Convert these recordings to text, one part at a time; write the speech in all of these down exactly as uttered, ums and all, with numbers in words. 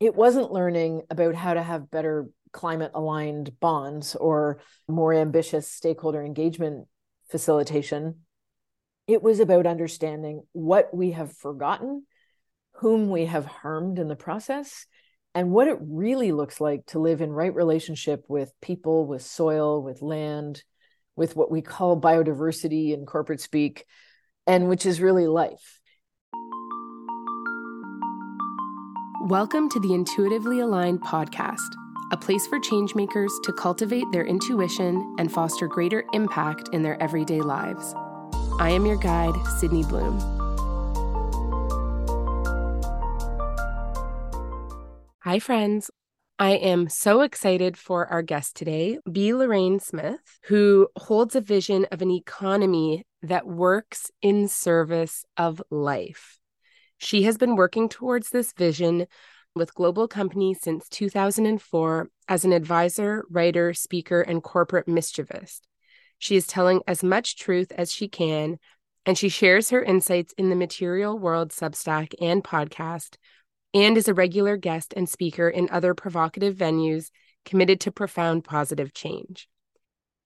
It wasn't learning about how to have better climate-aligned bonds or more ambitious stakeholder engagement facilitation. It was about understanding what we have forgotten, whom we have harmed in the process, and what it really looks like to live in right relationship with people, with soil, with land, with what we call biodiversity in corporate speak, and which is really life. Welcome to the Intuitively Aligned Podcast, a place for changemakers to cultivate their intuition and foster greater impact in their everyday lives. I am your guide, Sydney Bloom. Hi, friends. I am so excited for our guest today, B. Lorraine Smith, who holds a vision of an economy that works in service of life. She has been working towards this vision with global companies since two thousand four as an advisor, writer, speaker, and corporate mischievist. She is telling as much truth as she can, and she shares her insights in the Material World Substack and podcast, and is a regular guest and speaker in other provocative venues committed to profound positive change.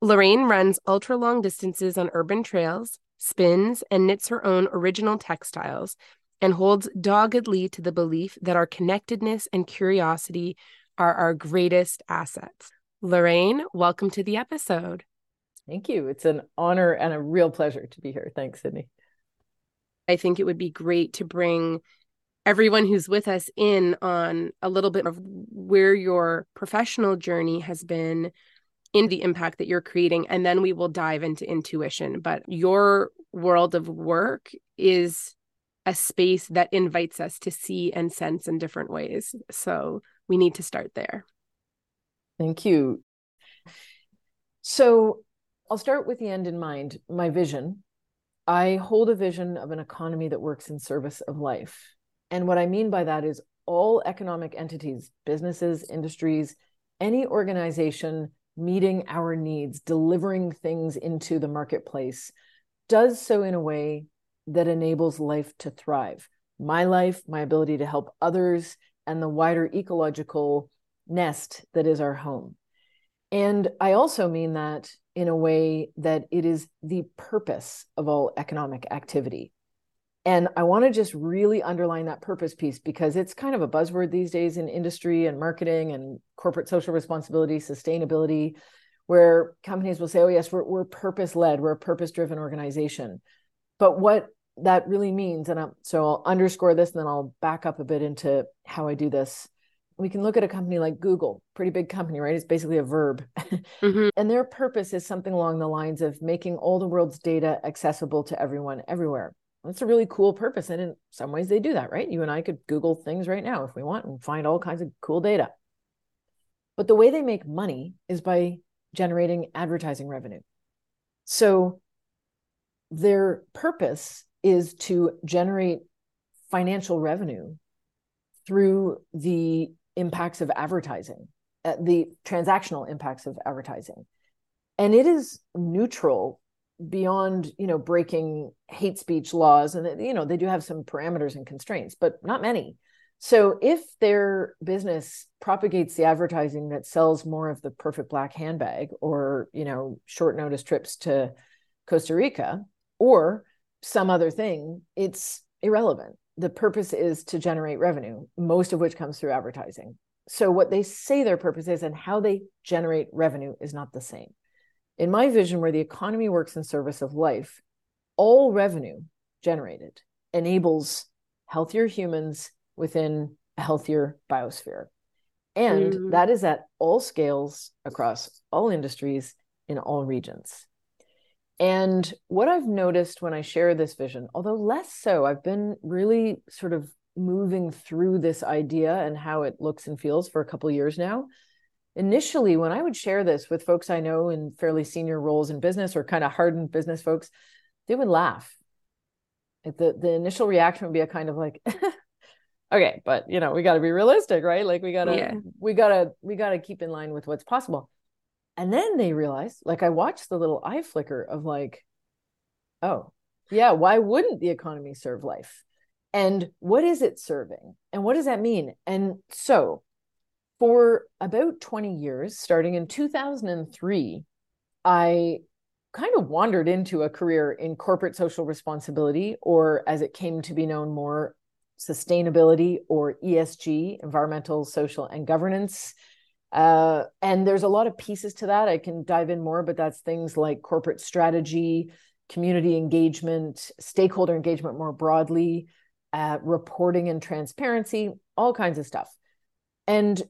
Lorraine runs ultra-long distances on urban trails, spins, and knits her own original textiles, and holds doggedly to the belief that our connectedness and curiosity are our greatest assets. Lorraine, welcome to the episode. Thank you. It's an honor and a real pleasure to be here. Thanks, Sydney. I think it would be great to bring everyone who's with us in on a little bit of where your professional journey has been in the impact that you're creating, and then we will dive into intuition. But your world of work is a space that invites us to see and sense in different ways. So we need to start there. Thank you. So I'll start with the end in mind, my vision. I hold a vision of an economy that works in service of life. And what I mean by that is all economic entities, businesses, industries, any organization meeting our needs, delivering things into the marketplace, does so in a way that enables life to thrive. My life, my ability to help others, and the wider ecological nest that is our home. And I also mean that in a way that it is the purpose of all economic activity. And I want to just really underline that purpose piece, because it's kind of a buzzword these days in industry and marketing and corporate social responsibility, sustainability, where companies will say, oh yes, we're, we're purpose-led, we're a purpose-driven organization. But what that really means, and I'm, so I'll underscore this and then I'll back up a bit into how I do this. We can look at a company like Google, pretty big company, right? It's basically a verb. Mm-hmm. And their purpose is something along the lines of making all the world's data accessible to everyone, everywhere. That's a really cool purpose. And in some ways they do that, right? You and I could Google things right now if we want and find all kinds of cool data. But the way they make money is by generating advertising revenue. So their purpose is to generate financial revenue through the impacts of advertising, uh, the transactional impacts of advertising. And it is neutral beyond, you know, breaking hate speech laws. And, you know, they do have some parameters and constraints, but not many. So if their business propagates the advertising that sells more of the perfect black handbag or, you know, short notice trips to Costa Rica or some other thing, it's irrelevant. The purpose is to generate revenue, most of which comes through advertising. So what they say their purpose is and how they generate revenue is not the same. In my vision, where the economy works in service of life, all revenue generated enables healthier humans within a healthier biosphere. And mm. that is at all scales, across all industries, in all regions. And what I've noticed when I share this vision, although less so, I've been really sort of moving through this idea and how it looks and feels for a couple of years now. Initially, when I would share this with folks I know in fairly senior roles in business or kind of hardened business folks, they would laugh. The, the initial reaction would be a kind of like, okay, but you know, we got to be realistic, right? Like we got to, yeah. we got to, we got to keep in line with what's possible. And then they realized, like I watched the little eye flicker of like, oh yeah, why wouldn't the economy serve life? And what is it serving? And what does that mean? And so for about twenty years, starting in two thousand three, I kind of wandered into a career in corporate social responsibility, or as it came to be known more, sustainability, or E S G, environmental, social, and governance. Uh, and there's a lot of pieces to that. I can dive in more, but that's things like corporate strategy, community engagement, stakeholder engagement more broadly, uh, reporting and transparency, all kinds of stuff. And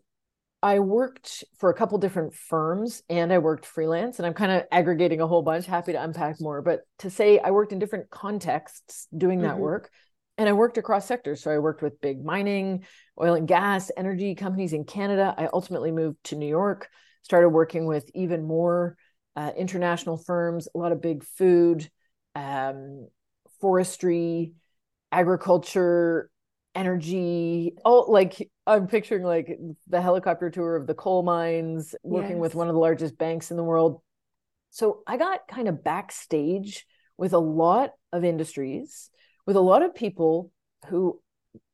I worked for a couple different firms and I worked freelance, and I'm kind of aggregating a whole bunch, happy to unpack more, but to say I worked in different contexts doing that mm-hmm. work. And I worked across sectors. So I worked with big mining, oil and gas, energy companies in Canada. I ultimately moved to New York, started working with even more uh, international firms, a lot of big food, um, forestry, agriculture, energy. Oh, like I'm picturing like the helicopter tour of the coal mines, working yes. with one of the largest banks in the world. So I got kind of backstage with a lot of industries, with a lot of people who,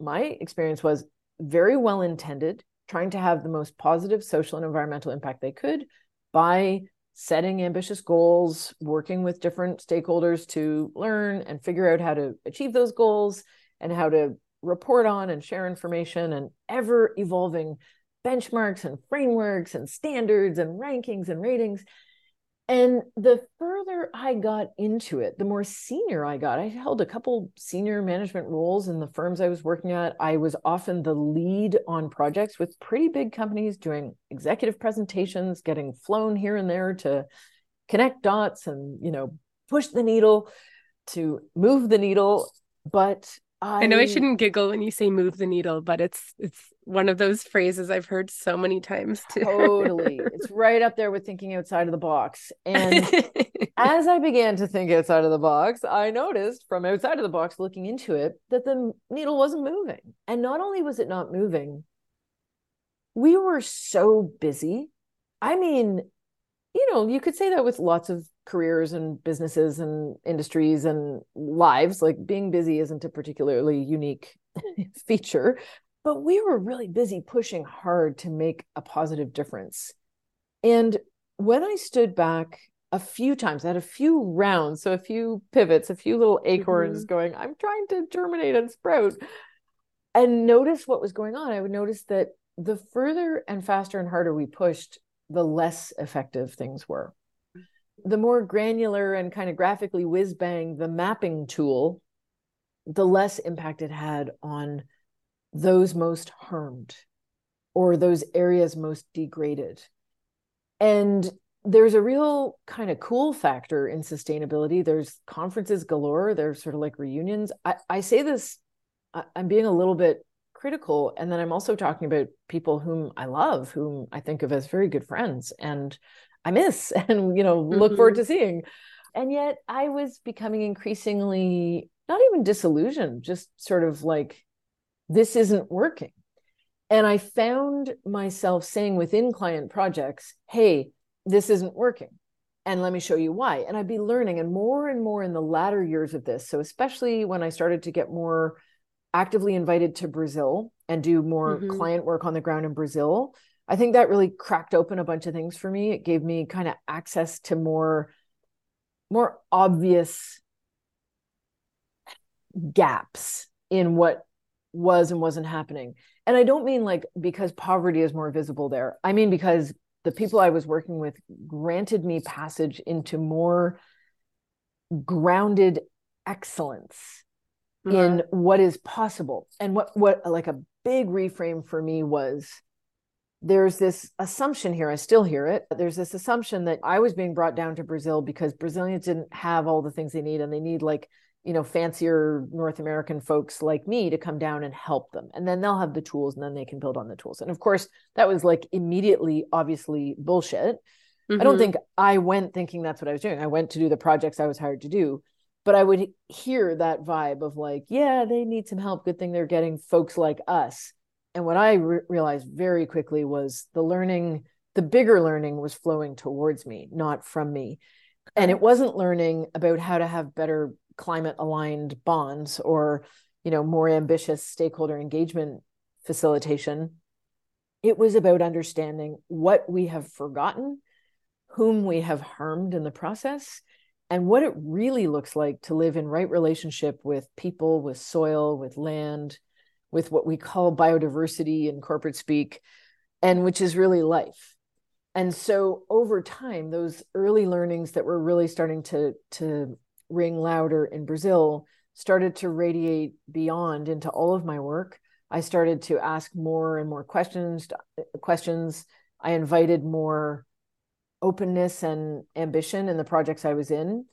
my experience was, very well-intended, trying to have the most positive social and environmental impact they could by setting ambitious goals, working with different stakeholders to learn and figure out how to achieve those goals and how to report on and share information, and ever-evolving benchmarks and frameworks and standards and rankings and ratings. And the further I got into it, the more senior I got. I held a couple senior management roles in the firms I was working at. I was often the lead on projects with pretty big companies, doing executive presentations, getting flown here and there to connect dots and, you know, push the needle, to move the needle. But I, I know I shouldn't giggle when you say move the needle, but it's it's one of those phrases I've heard so many times too. Totally. It's right up there with thinking outside of the box. And as I began to think outside of the box, I noticed from outside of the box looking into it that the needle wasn't moving. And not only was it not moving, we were so busy. I mean, you know, you could say that with lots of careers and businesses and industries and lives, like being busy isn't a particularly unique feature, but we were really busy pushing hard to make a positive difference. And when I stood back a few times, I had a few rounds, so a few pivots, a few little acorns mm-hmm. going, I'm trying to germinate and sprout, and notice what was going on. I would notice that the further and faster and harder we pushed, the less effective things were. The more granular and kind of graphically whiz-bang the mapping tool, the less impact it had on those most harmed or those areas most degraded. And there's a real kind of cool factor in sustainability. There's conferences galore. They're sort of like reunions. I, I say this, I, I'm being a little bit critical. And then I'm also talking about people whom I love, whom I think of as very good friends and I miss and, you know, look mm-hmm. forward to seeing. And yet I was becoming increasingly not even disillusioned, just sort of like, this isn't working. And I found myself saying within client projects, hey, this isn't working. And let me show you why. And I'd be learning, and more and more in the latter years of this. So especially when I started to get more actively invited to Brazil and do more mm-hmm. client work on the ground in Brazil, I think that really cracked open a bunch of things for me. It gave me kind of access to more, more obvious gaps in what was and wasn't happening. And I don't mean like because poverty is more visible there. I mean because the people I was working with granted me passage into more grounded excellence mm-hmm. in what is possible. And what, what like a big reframe for me was, there's this assumption here, I still hear it, there's this assumption that I was being brought down to Brazil because Brazilians didn't have all the things they need, and they need like, you know, fancier North American folks like me to come down and help them. And then they'll have the tools and then they can build on the tools. And of course, that was like immediately, obviously bullshit. Mm-hmm. I don't think I went thinking that's what I was doing. I went to do the projects I was hired to do. But I would hear that vibe of like, yeah, they need some help. Good thing they're getting folks like us. And what I re- realized very quickly was the learning, the bigger learning was flowing towards me, not from me. And it wasn't learning about how to have better climate aligned bonds or you know, more ambitious stakeholder engagement facilitation, it was about understanding what we have forgotten, whom we have harmed in the process, and what it really looks like to live in right relationship with people, with soil, with land, with what we call biodiversity in corporate speak, and which is really life. And so over time, those early learnings that were really starting to, to ring louder in Brazil started to radiate beyond into all of my work. I started to ask more and more questions, questions. I invited more openness and ambition in the projects I was in.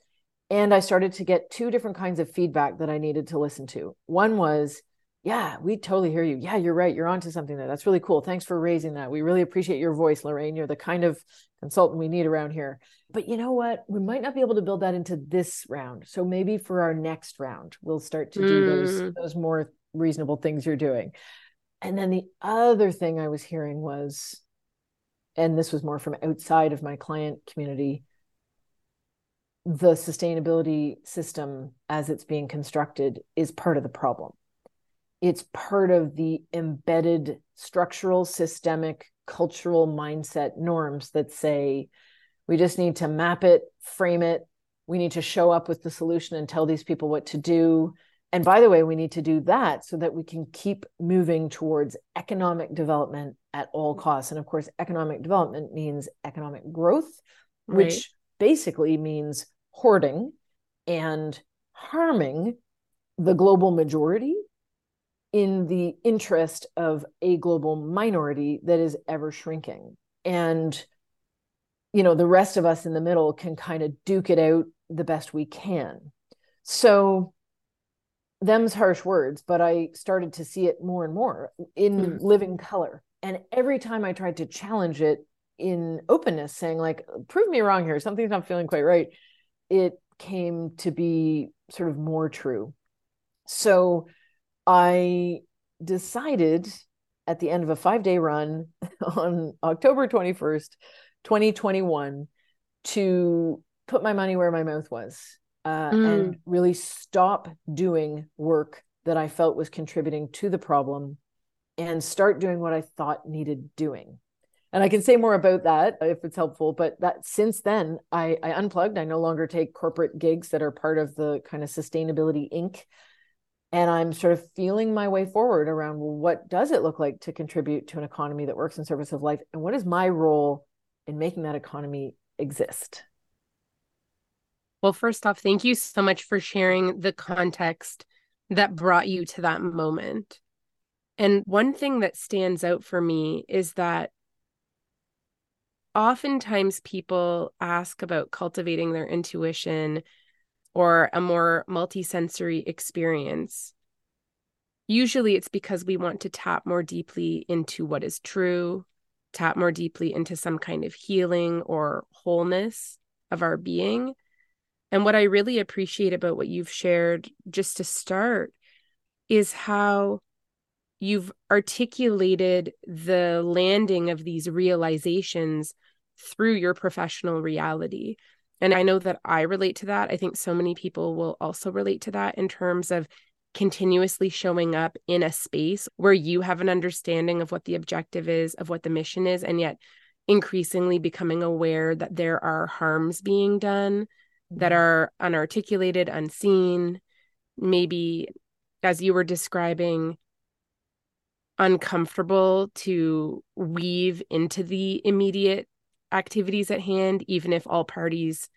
And I started to get two different kinds of feedback that I needed to listen to. One was, yeah, we totally hear you. Yeah, you're right. You're onto something there. That's really cool. Thanks for raising that. We really appreciate your voice, Lorraine. You're the kind of consultant we need around here. But you know what? We might not be able to build that into this round. So maybe for our next round, we'll start to do mm. those, those more reasonable things you're doing. And then the other thing I was hearing was, and this was more from outside of my client community, the sustainability system as it's being constructed is part of the problem. It's part of the embedded structural, systemic, cultural mindset norms that say, we just need to map it, frame it. We need to show up with the solution and tell these people what to do. And by the way, we need to do that so that we can keep moving towards economic development at all costs. And of course, economic development means economic growth, right, which basically means hoarding and harming the global majority in the interest of a global minority that is ever shrinking. And, you know, the rest of us in the middle can kind of duke it out the best we can. So them's harsh words, but I started to see it more and more in mm. living color. And every time I tried to challenge it in openness, saying like, prove me wrong here, something's not feeling quite right, it came to be sort of more true. So I decided at the end of a five-day run on October twenty-first, twenty twenty-one, to put my money where my mouth was. Uh, mm. and really stop doing work that I felt was contributing to the problem and start doing what I thought needed doing. And I can say more about that if it's helpful, but that since then I, I unplugged. I no longer take corporate gigs that are part of the kind of Sustainability Incorporated. And I'm sort of feeling my way forward around, well, what does it look like to contribute to an economy that works in service of life? And what is my role in making that economy exist? Well, first off, thank you so much for sharing the context that brought you to that moment. And one thing that stands out for me is that oftentimes people ask about cultivating their intuition or a more multisensory experience. Usually it's because we want to tap more deeply into what is true, tap more deeply into some kind of healing or wholeness of our being. And what I really appreciate about what you've shared just to start is how you've articulated the landing of these realizations through your professional reality. And I know that I relate to that. I think so many people will also relate to that in terms of continuously showing up in a space where you have an understanding of what the objective is, of what the mission is, and yet increasingly becoming aware that there are harms being done that are unarticulated, unseen, maybe, as you were describing, uncomfortable to weave into the immediate activities at hand, even if all parties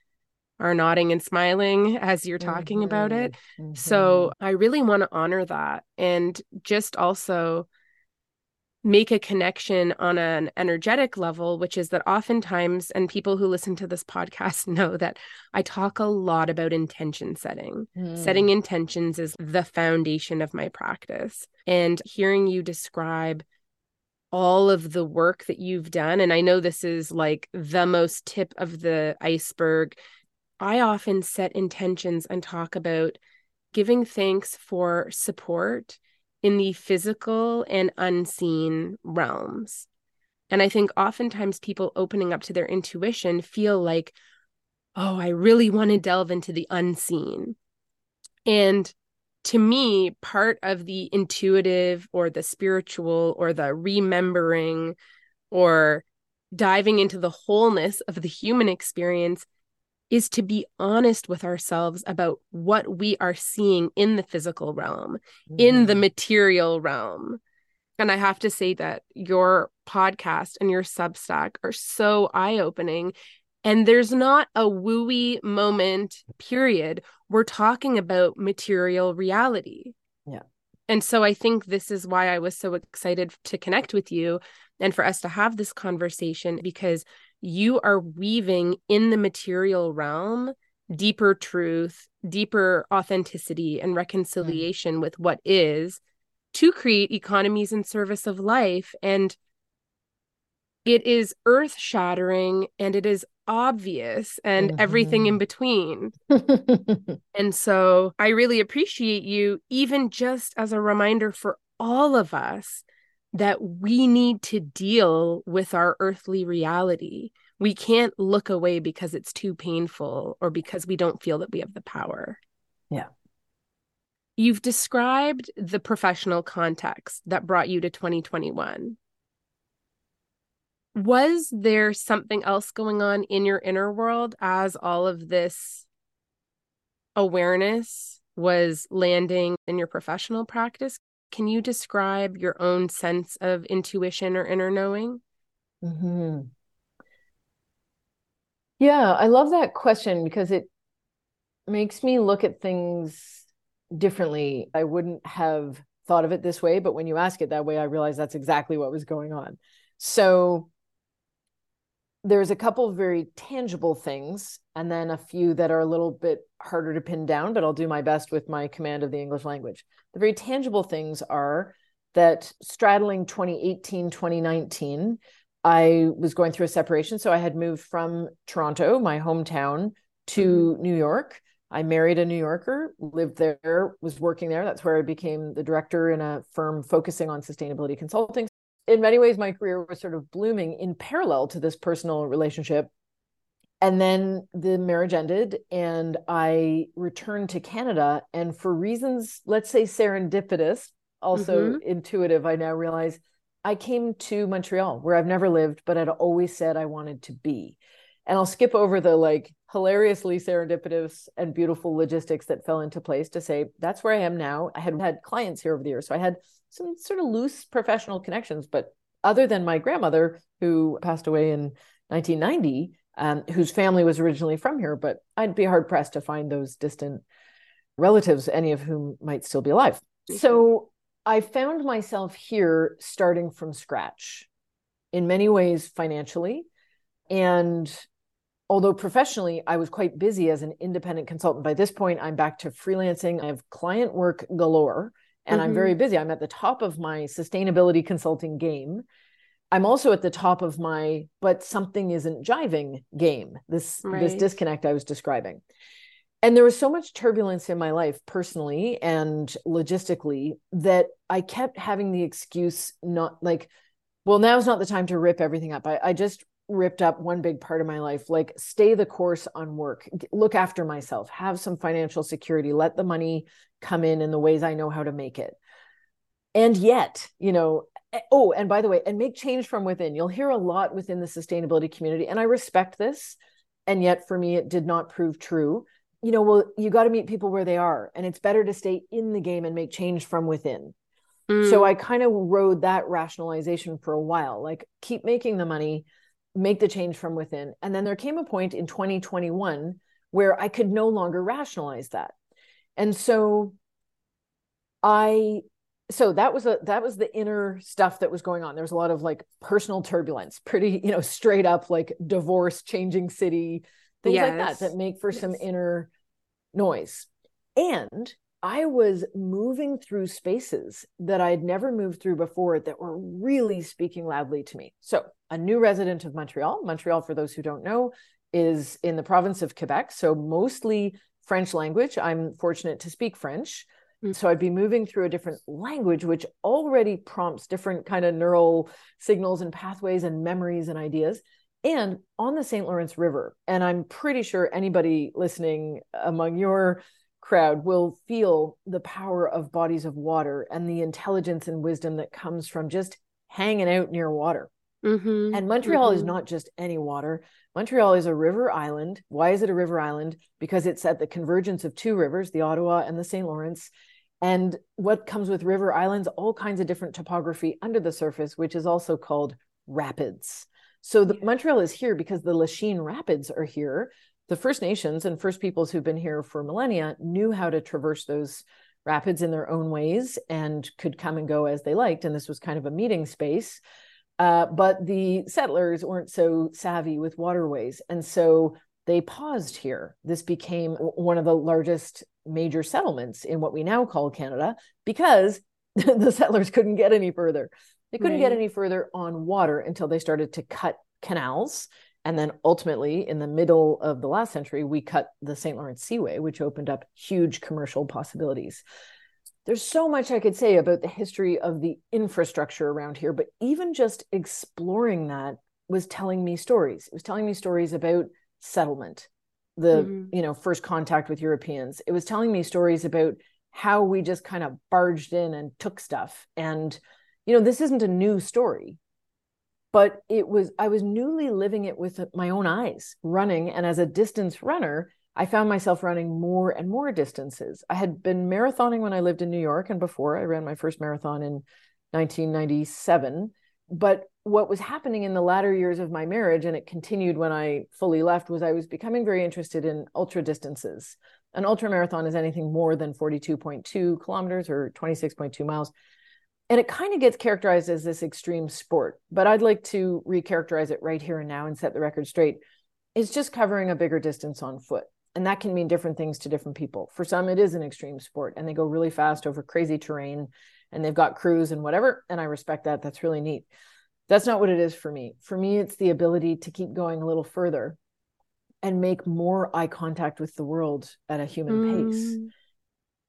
are nodding and smiling as you're talking mm-hmm. about it. Mm-hmm. So I really want to honor that and just also make a connection on an energetic level, which is that oftentimes, and people who listen to this podcast know that I talk a lot about intention setting. Mm. Setting intentions is the foundation of my practice. And hearing you describe all of the work that you've done, and I know this is like the most tip of the iceberg, I often set intentions and talk about giving thanks for support in the physical and unseen realms. And I think oftentimes people opening up to their intuition feel like, oh, I really want to delve into the unseen. And to me, part of the intuitive or the spiritual or the remembering or diving into the wholeness of the human experience is to be honest with ourselves about what we are seeing in the physical realm, mm. in the material realm. And I have to say that your podcast and your Substack are so eye-opening. And there's not a wooey moment, period. We're talking about material reality. Yeah. And so I think this is why I was so excited to connect with you and for us to have this conversation, because you are weaving in the material realm deeper truth, deeper authenticity and reconciliation mm-hmm. with what is to create economies in service of life. And it is earth-shattering and it is obvious and mm-hmm. everything in between. And so I really appreciate you, even just as a reminder for all of us that we need to deal with our earthly reality. We can't look away because it's too painful or because we don't feel that we have the power. Yeah. You've described the professional context that brought you to twenty twenty-one. Was there something else going on in your inner world as all of this awareness was landing in your professional practice? Can you describe your own sense of intuition or inner knowing? Mm-hmm. Yeah, I love that question because it makes me look at things differently. I wouldn't have thought of it this way, but when you ask it that way, I realize that's exactly what was going on. So there's a couple of very tangible things, and then a few that are a little bit harder to pin down, but I'll do my best with my command of the English language. The very tangible things are that straddling twenty eighteen, twenty nineteen, I was going through a separation. So I had moved from Toronto, my hometown, to New York. I married a New Yorker, lived there, was working there. That's where I became the director in a firm focusing on sustainability consulting. In many ways, my career was sort of blooming in parallel to this personal relationship. And then the marriage ended and I returned to Canada. And for reasons, let's say serendipitous, also mm-hmm. intuitive, I now realize I came to Montreal, where I've never lived, but I'd always said I wanted to be. And I'll skip over the like hilariously serendipitous and beautiful logistics that fell into place to say, that's where I am now. I had had clients here over the years. So I had some sort of loose professional connections, but other than my grandmother who passed away in nineteen ninety, um, whose family was originally from here, but I'd be hard pressed to find those distant relatives, any of whom might still be alive. So I found myself here starting from scratch in many ways financially. And although professionally, I was quite busy as an independent consultant. By this point, I'm back to freelancing. I have client work galore. And mm-hmm. I'm very busy. I'm at the top of my sustainability consulting game. I'm also at the top of my, but something isn't jiving game, this, right. this disconnect I was describing. And there was so much turbulence in my life personally and logistically that I kept having the excuse not like, well, now's not the time to rip everything up. I, I just ripped up one big part of my life, like stay the course on work, look after myself, have some financial security, let the money come in in the ways I know how to make it. And yet, you know, oh, and by the way, and make change from within. You'll hear a lot within the sustainability community. And I respect this. And yet for me, it did not prove true. You know, well, you got to meet people where they are, and it's better to stay in the game and make change from within. Mm. So I kind of rode that rationalization for a while, like keep making the money, make the change from within. And then there came a point in twenty twenty-one where I could no longer rationalize that. And so I, so that was a, that was the inner stuff that was going on. There was a lot of like personal turbulence, pretty, you know, straight up like divorce, changing city, things yes. like that, that make for yes. some inner noise. And I was moving through spaces that I had never moved through before that were really speaking loudly to me. So a new resident of Montreal, Montreal, for those who don't know, is in the province of Quebec. So mostly French language. I'm fortunate to speak French. Mm-hmm. So I'd be moving through a different language, which already prompts different kind of neural signals and pathways and memories and ideas. And on the Saint Lawrence River, and I'm pretty sure anybody listening among your crowd will feel the power of bodies of water and the intelligence and wisdom that comes from just hanging out near water. Mm-hmm. And Montreal mm-hmm. is not just any water. Montreal is a river island. Why is it a river island? Because it's at the convergence of two rivers, the Ottawa and the Saint Lawrence. And what comes with river islands, all kinds of different topography under the surface, which is also called rapids. So the, yeah. Montreal is here because the Lachine Rapids are here. The First Nations and First Peoples who've been here for millennia knew how to traverse those rapids in their own ways and could come and go as they liked. And this was kind of a meeting space. Uh, but the settlers weren't so savvy with waterways. And so they paused here. This became one of the largest major settlements in what we now call Canada because the settlers couldn't get any further. They couldn't right. get any further on water until they started to cut canals. And then ultimately, in the middle of the last century, we cut the Saint Lawrence Seaway, which opened up huge commercial possibilities. There's so much I could say about the history of the infrastructure around here, but even just exploring that was telling me stories. It was telling me stories about settlement, the mm-hmm. you know first contact with Europeans. It was telling me stories about how we just kind of barged in and took stuff. And you know, this isn't a new story, but it was I was newly living it with my own eyes, running, and as a distance runner, I found myself running more and more distances. I had been marathoning when I lived in New York and before. I ran my first marathon in nineteen ninety-seven. But what was happening in the latter years of my marriage, and it continued when I fully left, was I was becoming very interested in ultra distances. An ultra marathon is anything more than forty-two point two kilometers or twenty-six point two miles. And it kind of gets characterized as this extreme sport, but I'd like to recharacterize it right here and now and set the record straight. It's just covering a bigger distance on foot. And that can mean different things to different people. For some, it is an extreme sport and they go really fast over crazy terrain and they've got crews and whatever. And I respect that. That's really neat. That's not what it is for me. For me, it's the ability to keep going a little further and make more eye contact with the world at a human mm. pace.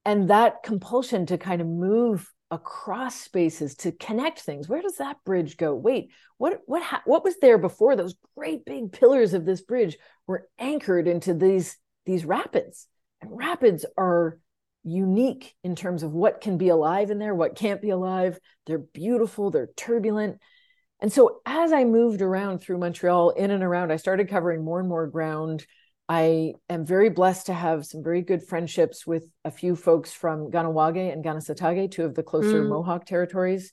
And that compulsion to kind of move across spaces, to connect things. Where does that bridge go? Wait, what what ha- what was there before? Those great big pillars of this bridge were anchored into these these rapids. And rapids are unique in terms of what can be alive in there, what can't be alive. They're beautiful, they're turbulent. And so as I moved around through Montreal, in and around, I started covering more and more ground. I am very blessed to have some very good friendships with a few folks from Kahnawake and Kanesatake, two of the closer mm. Mohawk territories.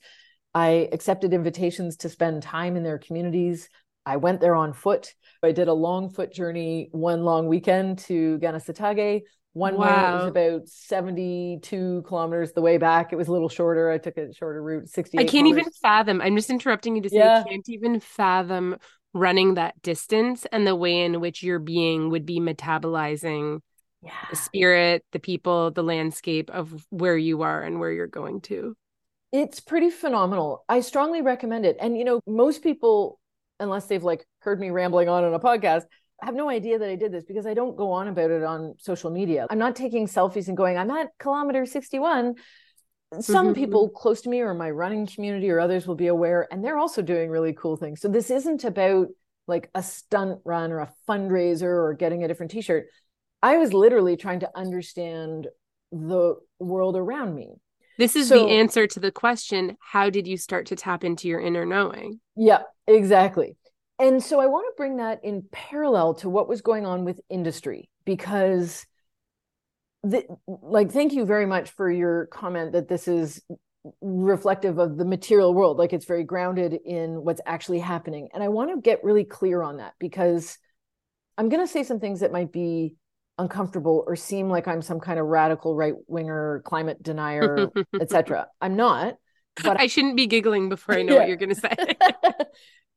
I accepted invitations to spend time in their communities. I went there on foot. I did a long foot journey, one long weekend to Kanesatake. One wow. way, it was about seventy-two kilometers the way back. It was a little shorter. I took a shorter route, sixty-eight I can't kilometers. Even fathom. I'm just interrupting you to say yeah. I can't even fathom running that distance and the way in which your being would be metabolizing yeah. the spirit, the people, the landscape of where you are and where you're going to. It's pretty phenomenal. I strongly recommend it. And, you know, most people, unless they've like heard me rambling on on a podcast, have no idea that I did this because I don't go on about it on social media. I'm not taking selfies and going, I'm at kilometer sixty-one. Some mm-hmm. people close to me or my running community or others will be aware, and they're also doing really cool things. So this isn't about like a stunt run or a fundraiser or getting a different t-shirt. I was literally trying to understand the world around me. This is so, the answer to the question, how did you start to tap into your inner knowing? Yeah, exactly. And so I want to bring that in parallel to what was going on with industry, because The, like, thank you very much for your comment that this is reflective of the material world. Like, it's very grounded in what's actually happening. And I want to get really clear on that because I'm going to say some things that might be uncomfortable or seem like I'm some kind of radical right-winger, climate denier, et cetera. I'm not. But I, I shouldn't be giggling before I know yeah. what you're going to say.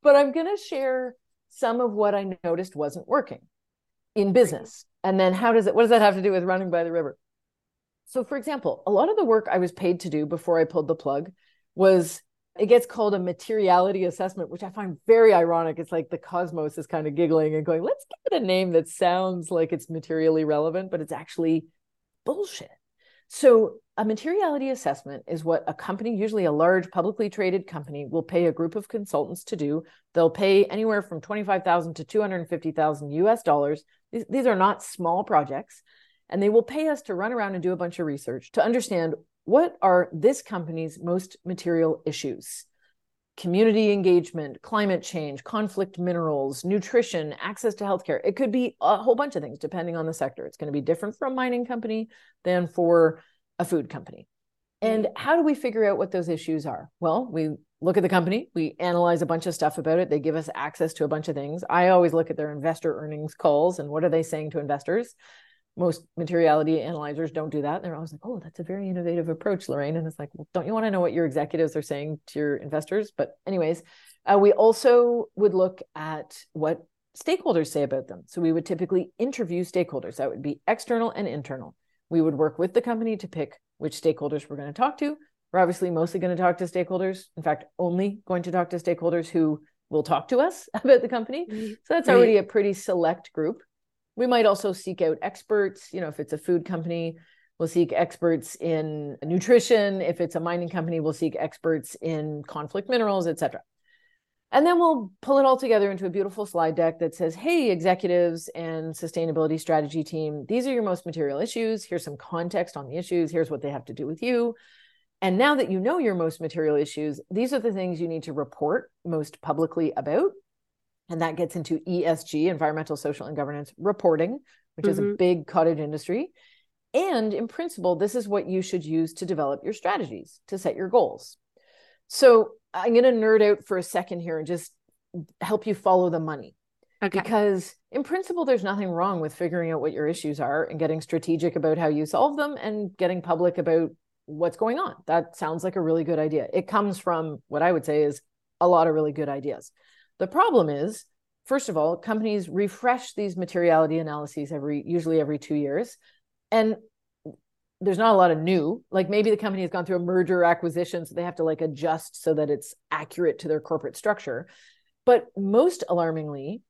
But I'm going to share some of what I noticed wasn't working in business. And then how does it, what does that have to do with running by the river? So for example, a lot of the work I was paid to do before I pulled the plug was, it gets called a materiality assessment, which I find very ironic. It's like the cosmos is kind of giggling and going, let's give it a name that sounds like it's materially relevant, but it's actually bullshit. So a materiality assessment is what a company, usually a large publicly traded company, will pay a group of consultants to do. They'll pay anywhere from twenty-five thousand to two hundred fifty thousand U S dollars. These are not small projects. and they will pay us to run around and do a bunch of research to understand what are this company's most material issues. Community engagement, climate change, conflict minerals, nutrition, access to healthcare. It could be a whole bunch of things depending on the sector. It's going to be different for a mining company than for a food company. And how do we figure out what those issues are? Well, we look at the company, we analyze a bunch of stuff about it. They give us access to a bunch of things. I always look at their investor earnings calls and what are they saying to investors? Most materiality analyzers don't do that. They're always like, oh, that's a very innovative approach, Lorraine. And it's like, well, don't you want to know what your executives are saying to your investors? But anyways, uh, we also would look at what stakeholders say about them. So we would typically interview stakeholders. That would be external and internal. We would work with the company to pick which stakeholders we're going to talk to. We're obviously mostly going to talk to stakeholders. In fact, only going to talk to stakeholders who will talk to us about the company. So that's already a pretty select group. We might also seek out experts. You know, if it's a food company, we'll seek experts in nutrition. If it's a mining company, we'll seek experts in conflict minerals, et cetera. And then we'll pull it all together into a beautiful slide deck that says, hey, executives and sustainability strategy team, these are your most material issues. Here's some context on the issues. Here's what they have to do with you. And now that you know your most material issues, these are the things you need to report most publicly about. And that gets into E S G, environmental, social, and governance reporting, which mm-hmm. is a big cottage industry. And in principle, this is what you should use to develop your strategies, to set your goals. So I'm going to nerd out for a second here and just help you follow the money. Okay. Because in principle, there's nothing wrong with figuring out what your issues are and getting strategic about how you solve them and getting public about what's going on. That sounds like a really good idea. It comes from what I would say is a lot of really good ideas. The problem is, first of all, companies refresh these materiality analyses every, usually every two years. And there's not a lot of new, like maybe the company has gone through a merger acquisition, so they have to like adjust so that it's accurate to their corporate structure. But most alarmingly,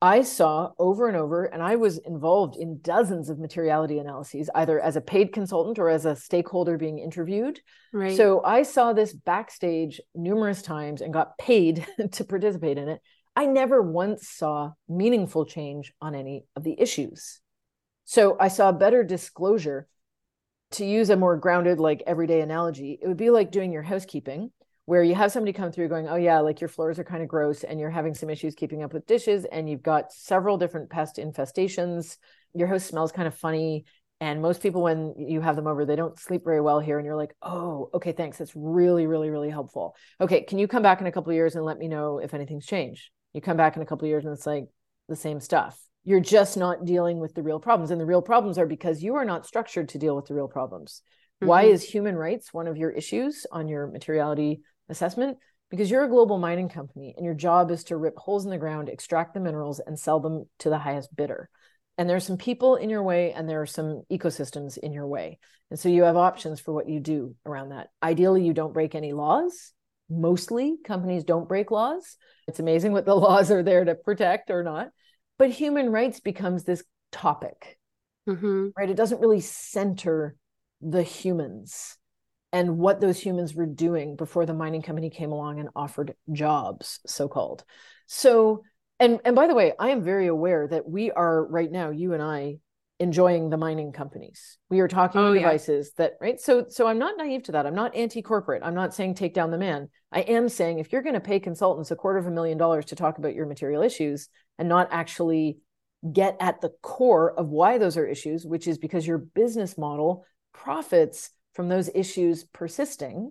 I saw over and over, and I was involved in dozens of materiality analyses, either as a paid consultant or as a stakeholder being interviewed. Right. So I saw this backstage numerous times and got paid to participate in it. I never once saw meaningful change on any of the issues. So I saw better disclosure. To use a more grounded, like everyday analogy, it would be like doing your housekeeping, where you have somebody come through going, oh yeah, like your floors are kind of gross and you're having some issues keeping up with dishes and you've got several different pest infestations. Your house smells kind of funny. And most people, when you have them over, they don't sleep very well here. And you're like, oh, okay, thanks. That's really, really, really helpful. Okay, can you come back in a couple of years and let me know if anything's changed? You come back in a couple of years and it's like the same stuff. You're just not dealing with the real problems. And the real problems are because you are not structured to deal with the real problems. Mm-hmm. Why is human rights one of your issues on your materiality assessment? Because you're a global mining company and your job is to rip holes in the ground, extract the minerals, and sell them to the highest bidder. And there are some people in your way and there are some ecosystems in your way. And so you have options for what you do around that. Ideally, you don't break any laws. Mostly companies don't break laws. It's amazing what the laws are there to protect or not. But human rights becomes this topic, mm-hmm. right? It doesn't really center the humans and what those humans were doing before the mining company came along and offered jobs, so-called. So, and and by the way, I am very aware that we are right now, you and I, enjoying the mining companies. We are talking oh, devices yeah. that, right? So, so I'm not naive to that. I'm not anti-corporate. I'm not saying take down the man. I am saying if you're going to pay consultants a quarter of a million dollars to talk about your material issues and not actually get at the core of why those are issues, which is because your business model profits from those issues persisting,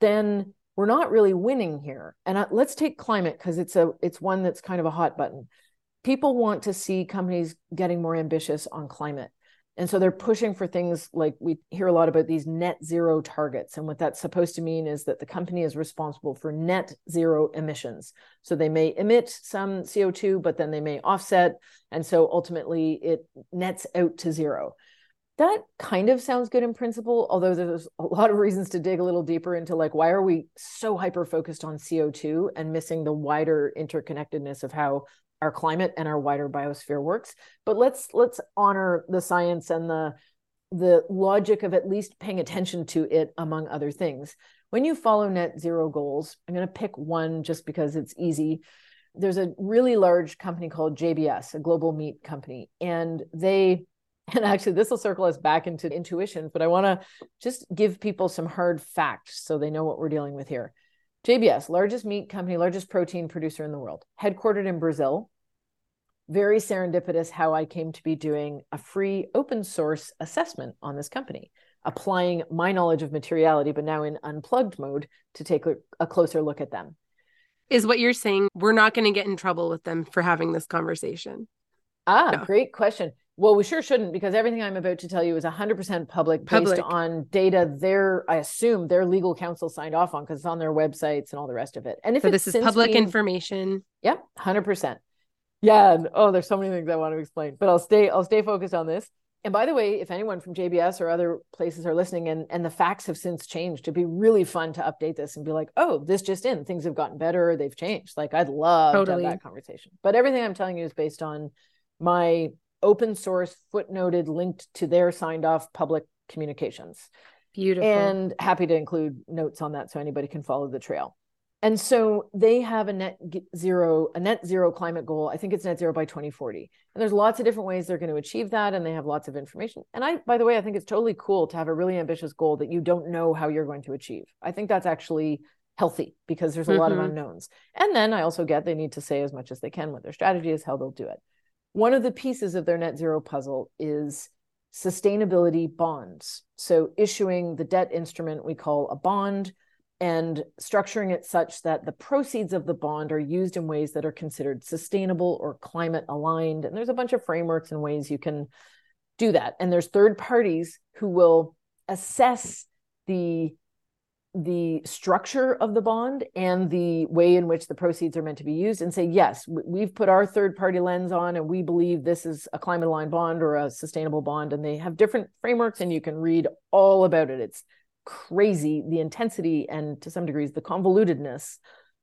then we're not really winning here. And I, let's take climate because it's a it's one that's kind of a hot button. People want to see companies getting more ambitious on climate. And so they're pushing for things like we hear a lot about these net zero targets. And what that's supposed to mean is that the company is responsible for net zero emissions. So they may emit some C O two, but then they may offset. And so ultimately it nets out to zero. That kind of sounds good in principle, although there's a lot of reasons to dig a little deeper into like, why are we so hyper-focused on C O two and missing the wider interconnectedness of how our climate and our wider biosphere works? But let's let's honor the science and the, the logic of at least paying attention to it, among other things. When you follow net zero goals, I'm going to pick one just because it's easy. There's a really large company called J B S, a global meat company, and they And actually, this will circle us back into intuition, but I want to just give people some hard facts so they know what we're dealing with here. J B S, largest meat company, largest protein producer in the world, headquartered in Brazil. Very serendipitous how I came to be doing a free open source assessment on this company, applying my knowledge of materiality, but now in unplugged mode to take a closer look at them. Is what you're saying, we're not going to get in trouble with them for having this conversation? Ah, no. Great question. Well, we sure shouldn't, because everything I'm about to tell you is one hundred percent public, public. based on data their, I assume, their legal counsel signed off on, because it's on their websites and all the rest of it. And if so it's this is public being, information. Yeah, one hundred percent. Yeah. And, oh, there's so many things I want to explain, but I'll stay, I'll stay focused on this. And by the way, if anyone from J B S or other places are listening, and, and the facts have since changed, it'd be really fun to update this and be like, oh, this just in, things have gotten better, or they've changed. Like, I'd love totally. to have that conversation. But everything I'm telling you is based on my open source, footnoted, linked to their signed off public communications. Beautiful. And happy to include notes on that so anybody can follow the trail. And so they have a net zero, a net zero climate goal. I think it's net zero by twenty forty. And there's lots of different ways they're going to achieve that. And they have lots of information. And I, by the way, I think it's totally cool to have a really ambitious goal that you don't know how you're going to achieve. I think that's actually healthy, because there's a mm-hmm. lot of unknowns. And then I also get, they need to say as much as they can what their strategy is, how they'll do it. One of the pieces of their net zero puzzle is sustainability bonds. So issuing the debt instrument we call a bond, and structuring it such that the proceeds of the bond are used in ways that are considered sustainable or climate aligned. And there's a bunch of frameworks and ways you can do that. And there's third parties who will assess the, the structure of the bond and the way in which the proceeds are meant to be used and say, yes, we've put our third party lens on and we believe this is a climate aligned bond or a sustainable bond. And they have different frameworks and you can read all about it. It's crazy, the intensity and to some degrees the convolutedness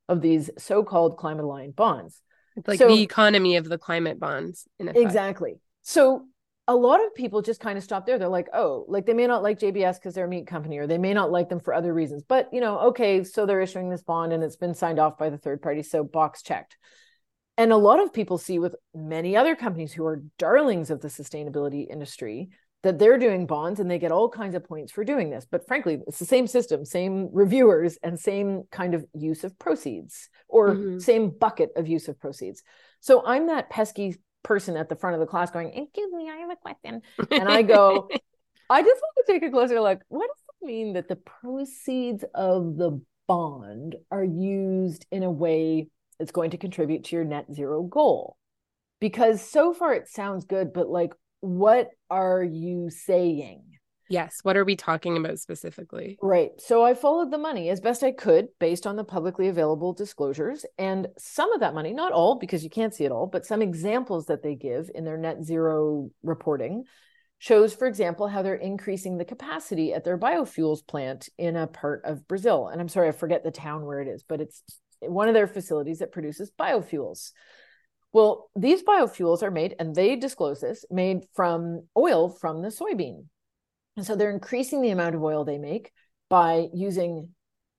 of these so-called climate aligned bonds. It's like so, the economy of the climate bonds in effect. Exactly. So a lot of people just kind of stop there. They're like, oh, like they may not like J B S because they're a meat company, or they may not like them for other reasons, but you know, okay, so they're issuing this bond and it's been signed off by the third party, so box checked. And a lot of people see with many other companies who are darlings of the sustainability industry that they're doing bonds and they get all kinds of points for doing this. But frankly, it's the same system, same reviewers, and same kind of use of proceeds, or mm-hmm. same bucket of use of proceeds. So I'm that pesky person at the front of the class going, excuse me, I have a question. And I go, I just want to take a closer look. What does it mean that the proceeds of the bond are used in a way that's going to contribute to your net zero goal? Because so far it sounds good, but like, what are you saying? Yes. What are we talking about specifically? Right. So I followed the money as best I could based on the publicly available disclosures, and some of that money, not all because you can't see it all, but some examples that they give in their net zero reporting shows, for example, how they're increasing the capacity at their biofuels plant in a part of Brazil. And I'm sorry, I forget the town where it is, but it's one of their facilities that produces biofuels. Well, these biofuels are made, and they disclose this, made from oil from the soybean. And so they're increasing the amount of oil they make by using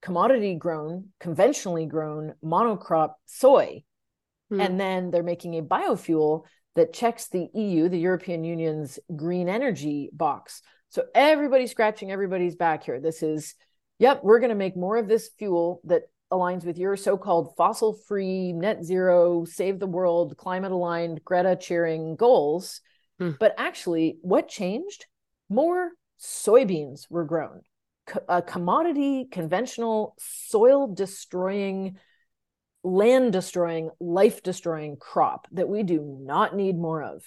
commodity grown, conventionally grown monocrop soy. Hmm. And then they're making a biofuel that checks the E U, the European Union's green energy box. So everybody's scratching everybody's back here. This is, yep, we're going to make more of this fuel that aligns with your so-called fossil-free, net zero, save the world, climate-aligned, Greta cheering goals. Hmm. But actually, what changed? More soybeans were grown. Co- a commodity, conventional, soil-destroying, land-destroying, life-destroying crop that we do not need more of.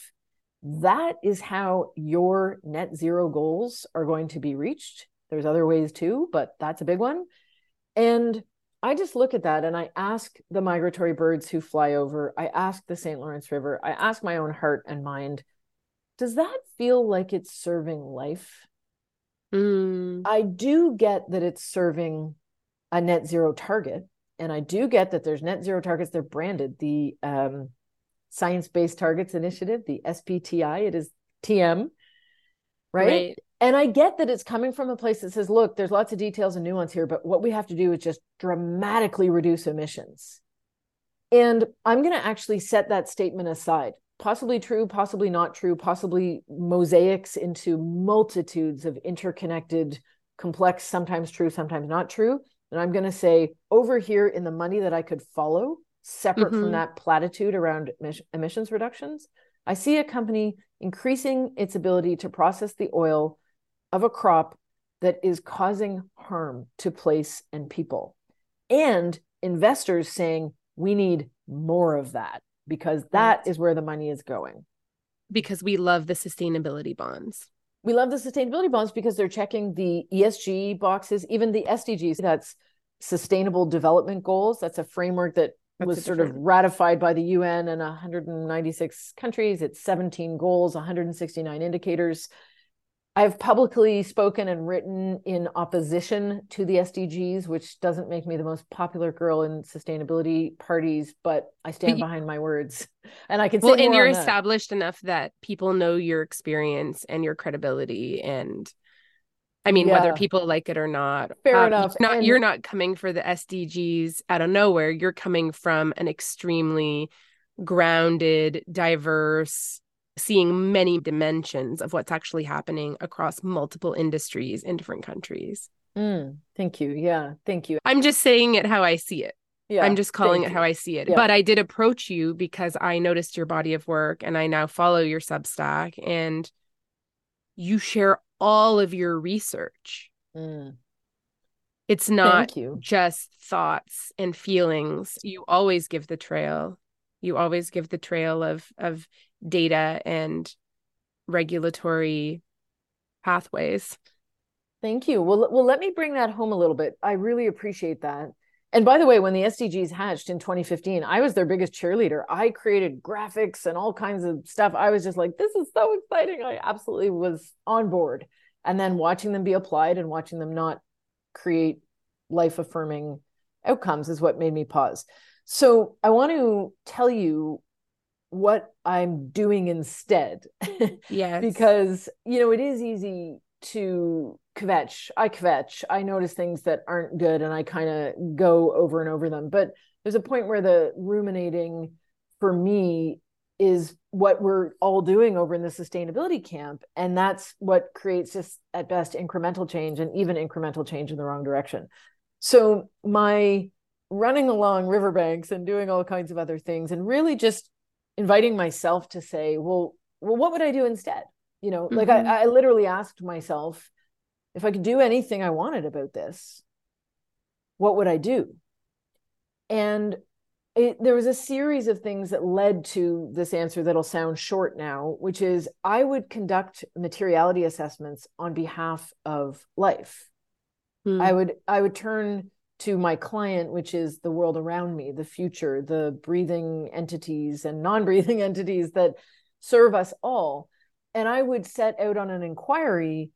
That is how your net zero goals are going to be reached. There's other ways too, but that's a big one. And I just look at that and I ask the migratory birds who fly over, I ask the Saint Lawrence River, I ask my own heart and mind, does that feel like it's serving life? Mm. I do get that it's serving a net zero target. And I do get that there's net zero targets. They're branded the um, Science Based Targets Initiative, the S B T I, it is T M, right? Right. And I get that it's coming from a place that says, look, there's lots of details and nuance here, but what we have to do is just dramatically reduce emissions. And I'm going to actually set that statement aside possibly true, possibly not true, possibly mosaics into multitudes of interconnected, complex, sometimes true, sometimes not true. And I'm going to say over here in the money that I could follow, separate mm-hmm. from that platitude around emis- emissions reductions, I see a company increasing its ability to process the oil of a crop that is causing harm to place and people. And investors saying, we need more of that because that right. is where the money is going. Because we love the sustainability bonds. We love the sustainability bonds because they're checking the E S G boxes, even the S D Gs, that's Sustainable Development Goals. That's a framework that that's was sort of ratified by the U N and one hundred ninety-six countries. It's seventeen goals, one hundred sixty-nine indicators. I've publicly spoken and written in opposition to the S D Gs, which doesn't make me the most popular girl in sustainability parties, but I stand but you, behind my words. And I can say well, and you're established that. enough that people know your experience and your credibility. And I mean, yeah. whether people like it or not, fair um, enough. Not, and, you're not coming for the S D Gs out of nowhere. You're coming from an extremely grounded, diverse, seeing many dimensions of what's actually happening across multiple industries in different countries. Mm, thank you. Yeah. Thank you. I'm just saying it how I see it. Yeah, I'm just calling it you. how I see it. Yeah. But I did approach you because I noticed your body of work and I now follow your Substack and you share all of your research. Mm. It's not just thoughts and feelings. You always give the trail. You always give the trail of, of data and regulatory pathways. Thank you. Well, well, let me bring that home a little bit. I really appreciate that. And by the way, when the S D Gs hatched in twenty fifteen, I was their biggest cheerleader. I created graphics and all kinds of stuff. I was just like, this is so exciting. I absolutely was on board. And then watching them be applied and watching them not create life-affirming outcomes is what made me pause. So I want to tell you what I'm doing instead. Yes. Because, you know, it is easy to kvetch. I kvetch. I notice things that aren't good and I kind of go over and over them. But there's a point where the ruminating for me is what we're all doing over in the sustainability camp. And that's what creates just at best incremental change and even incremental change in the wrong direction. So my running along riverbanks and doing all kinds of other things and really just inviting myself to say, well, well, what would I do instead? You know, mm-hmm. like I, I literally asked myself, if I could do anything I wanted about this, what would I do? And it, there was a series of things that led to this answer that'll sound short now, which is I would conduct materiality assessments on behalf of life. Mm. I would, I would turn to my client, which is the world around me, the future, the breathing entities and non-breathing entities that serve us all. And I would set out on an inquiry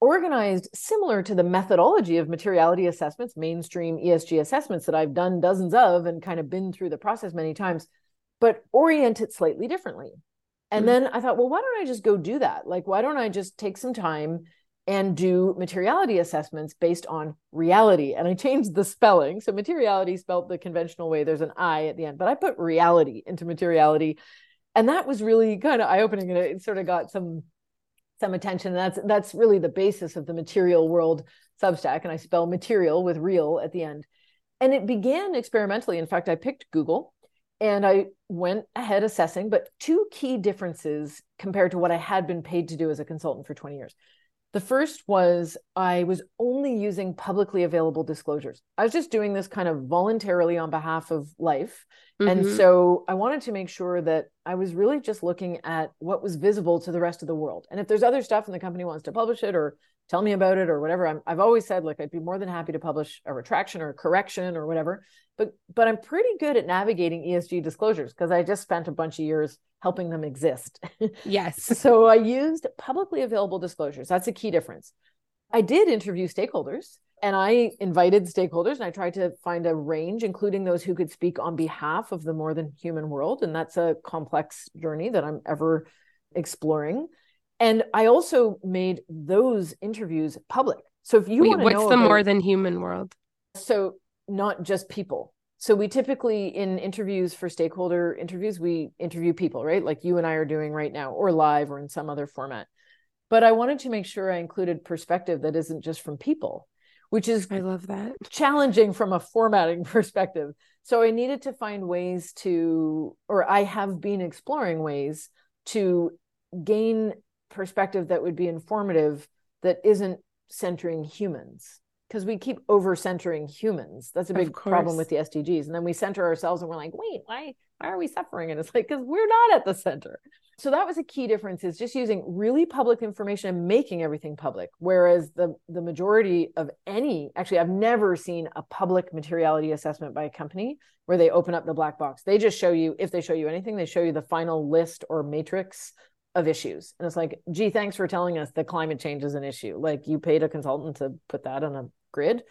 organized similar to the methodology of materiality assessments, mainstream E S G assessments that I've done dozens of and kind of been through the process many times, but orient it slightly differently. And mm-hmm. then I thought, well, why don't I just go do that? Like, why don't I just take some time and do materiality assessments based on reality? And I changed the spelling. So materiality spelled the conventional way. There's an I at the end, but I put reality into materiality. And that was really kind of eye-opening. And it sort of got some, some attention. And that's, that's really the basis of the Material World Substack. And I spell material with real at the end. And it began experimentally. In fact, I picked Google and I went ahead assessing, but two key differences compared to what I had been paid to do as a consultant for twenty years. The first was I was only using publicly available disclosures. I was just doing this kind of voluntarily on behalf of life. Mm-hmm. And so I wanted to make sure that I was really just looking at what was visible to the rest of the world. And if there's other stuff and the company wants to publish it or tell me about it or whatever, I'm, I've always said, like, I'd be more than happy to publish a retraction or a correction or whatever. But, but I'm pretty good at navigating E S G disclosures because I just spent a bunch of years helping them exist. Yes. So I used publicly available disclosures. That's a key difference. I did interview stakeholders and I invited stakeholders and I tried to find a range, including those who could speak on behalf of the more than human world. And that's a complex journey that I'm ever exploring. And I also made those interviews public. So if you want to know what's the more than human world? So not just people. So we typically, in interviews for stakeholder interviews, we interview people, right? Like you and I are doing right now, or live or in some other format. But I wanted to make sure I included perspective that isn't just from people, which is I love that. Challenging from a formatting perspective. So I needed to find ways to, or I have been exploring ways to gain perspective that would be informative that isn't centering humans, because we keep over-centering humans. That's a big problem with the S D Gs. And then we center ourselves and we're like, wait, why, why are we suffering? And it's like, because we're not at the center. So that was a key difference, is just using really public information and making everything public. Whereas the, the majority of any, actually, I've never seen a public materiality assessment by a company where they open up the black box. They just show you, if they show you anything, they show you the final list or matrix of issues. And it's like, gee, thanks for telling us that climate change is an issue. Like you paid a consultant to put that on a grid.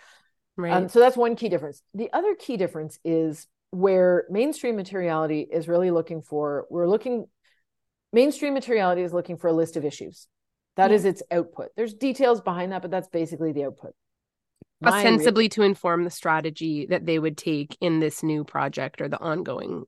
Right. Um, so that's one key difference. The other key difference is where mainstream materiality is really looking for, we're looking, mainstream materiality is looking for a list of issues. That yeah. is its output. There's details behind that, but that's basically the output. My Ostensibly re- to inform the strategy that they would take in this new project or the ongoing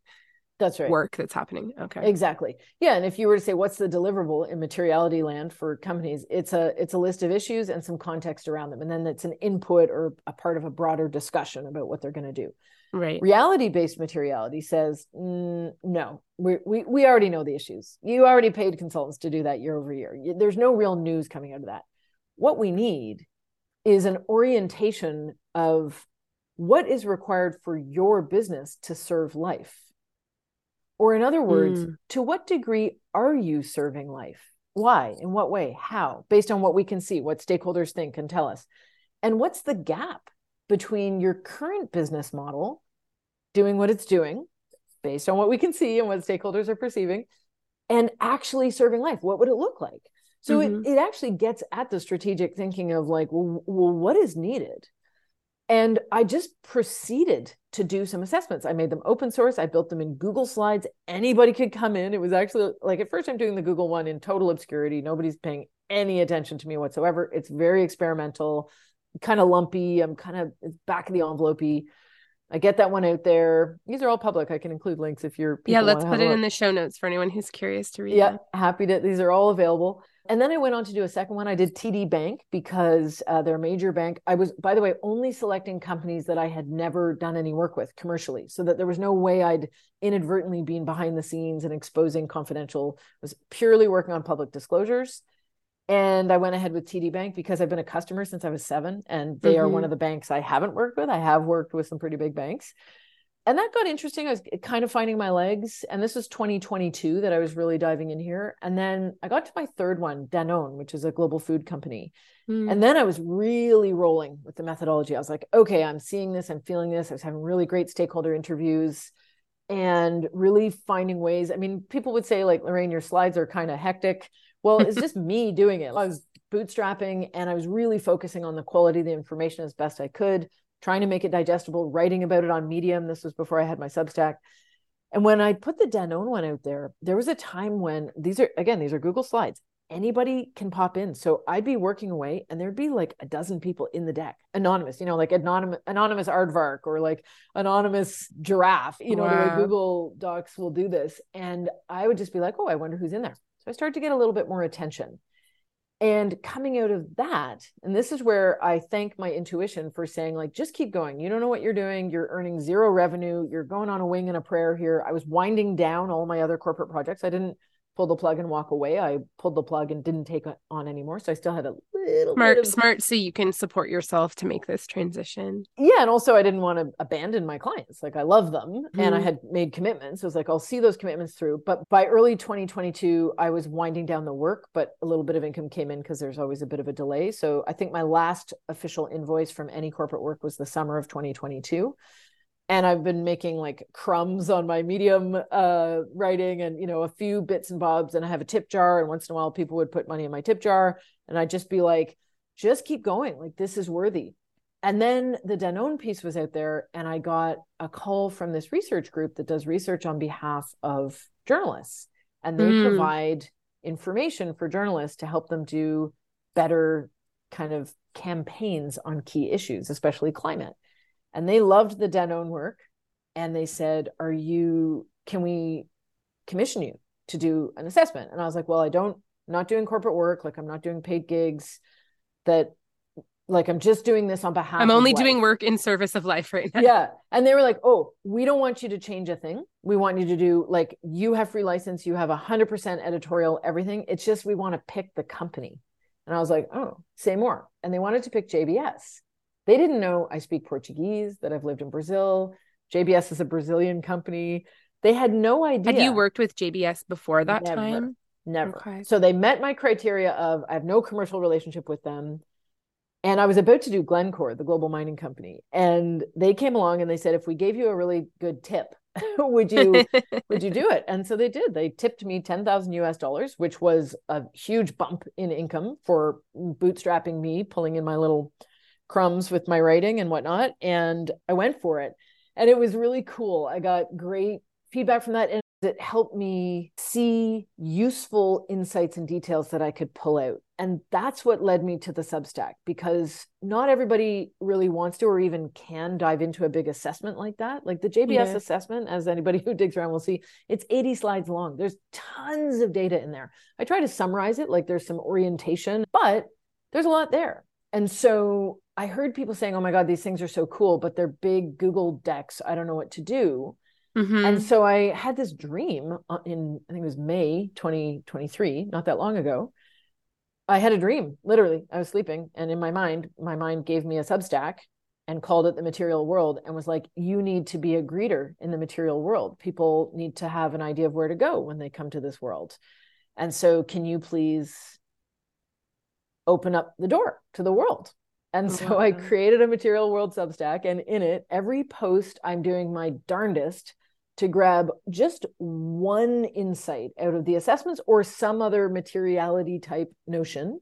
That's right. work that's happening. Okay. Exactly. Yeah. And if you were to say, what's the deliverable in materiality land for companies, it's a, it's a list of issues and some context around them. And then it's an input or a part of a broader discussion about what they're going to do. Right. Reality-based materiality says, mm, no, we, we, we already know the issues. You already paid consultants to do that year over year. There's no real news coming out of that. What we need is an orientation of what is required for your business to serve life. Or in other words, mm. to what degree are you serving life? Why? In what way? How? Based on what we can see, what stakeholders think and tell us. And what's the gap between your current business model doing what it's doing, based on what we can see and what stakeholders are perceiving, and actually serving life? What would it look like? So mm-hmm. it, it actually gets at the strategic thinking of like, well, well, what is needed? And I just proceeded to do some assessments. I made them open source. I built them in Google Slides. Anybody could come in. It was actually like, at first I'm doing the Google one in total obscurity. Nobody's paying any attention to me whatsoever. It's very experimental, kind of lumpy. I'm kind of back of the envelope-y. I get that one out there. These are all public. I can include links if you're. Yeah, let's put it in the show notes for anyone who's curious to read. Yeah, that. Happy to. These are all available. And then I went on to do a second one. I did T D Bank because uh, they're a major bank. I was, by the way, only selecting companies that I had never done any work with commercially, so that there was no way I'd inadvertently been behind the scenes and exposing confidential. I was purely working on public disclosures. And I went ahead with T D Bank because I've been a customer since I was seven, and they mm-hmm. are one of the banks I haven't worked with. I have worked with some pretty big banks. And that got interesting. I was kind of finding my legs. And this was twenty twenty-two that I was really diving in here. And then I got to my third one, Danone, which is a global food company. Mm. And then I was really rolling with the methodology. I was like, okay, I'm seeing this, I'm feeling this. I was having really great stakeholder interviews and really finding ways. I mean, people would say like, Lorraine, your slides are kind of hectic. Well, it's just me doing it. I was bootstrapping and I was really focusing on the quality of the information as best I could, trying to make it digestible, writing about it on Medium. This was before I had my Substack. And when I put the Danone one out there, there was a time when these are, again, these are Google Slides. Anybody can pop in. So I'd be working away and there'd be like a dozen people in the deck, anonymous, you know, like anonymous, anonymous aardvark or like anonymous giraffe, you know, wow. the way Google Docs will do this. And I would just be like, oh, I wonder who's in there. So I started to get a little bit more attention. And coming out of that, and this is where I thank my intuition for saying, like, just keep going. You don't know what you're doing. You're earning zero revenue. You're going on a wing and a prayer here. I was winding down all my other corporate projects. I didn't pull the plug and walk away. I pulled the plug and didn't take on anymore. So I still had a little smart, bit of... Smart, so you can support yourself to make this transition. Yeah, and also I didn't want to abandon my clients. Like I love them mm-hmm. and I had made commitments. I was like, I'll see those commitments through. But by early twenty twenty-two, I was winding down the work, but a little bit of income came in because there's always a bit of a delay. So I think my last official invoice from any corporate work was the summer of twenty twenty-two. And I've been making like crumbs on my Medium uh, writing and, you know, a few bits and bobs, and I have a tip jar. And once in a while people would put money in my tip jar and I'd just be like, just keep going. Like this is worthy. And then the Danone piece was out there and I got a call from this research group that does research on behalf of journalists, and they mm. provide information for journalists to help them do better kind of campaigns on key issues, especially climate. And they loved the Danone work. and they said, are you, can we commission you to do an assessment? And I was like, well, I don't, I'm not doing corporate work. Like, I'm not doing paid gigs that, like, I'm just doing this on behalf of I'm only of doing work in service of life right now. Yeah. And they were like, oh, we don't want you to change a thing. We want you to do, like, you have free license. You have one hundred percent editorial, everything. It's just, we want to pick the company. And I was like, oh, say more. And they wanted to pick J B S. They didn't know I speak Portuguese, that I've lived in Brazil. J B S is a Brazilian company. They had no idea. Had you worked with J B S before that never, time? Never. Okay. So they met my criteria of, I have no commercial relationship with them. And I was about to do Glencore, the global mining company. And they came along and they said, if we gave you a really good tip, would you would you do it? And so they did. They tipped me ten thousand U S dollars, which was a huge bump in income for bootstrapping me, pulling in my little crumbs with my writing and whatnot. And I went for it. And it was really cool. I got great feedback from that. And it helped me see useful insights and details that I could pull out. And that's what led me to the Substack, because not everybody really wants to or even can dive into a big assessment like that. Like the J B S yeah. assessment, as anybody who digs around will see, it's eighty slides long. There's tons of data in there. I try to summarize it, like there's some orientation, but there's a lot there. And so I heard people saying, oh my God, these things are so cool, but they're big Google Docs. I don't know what to do. Mm-hmm. And so I had this dream in, I think it was May twenty twenty-three, not that long ago. I had a dream, literally. I was sleeping, and in my mind, my mind gave me a Substack and called it the Material World and was like, you need to be a greeter in the material world. People need to have an idea of where to go when they come to this world. And so can you please open up the door to the world? And oh, so wow. I created a Material World Substack, and in it, every post I'm doing my darndest to grab just one insight out of the assessments or some other materiality type notion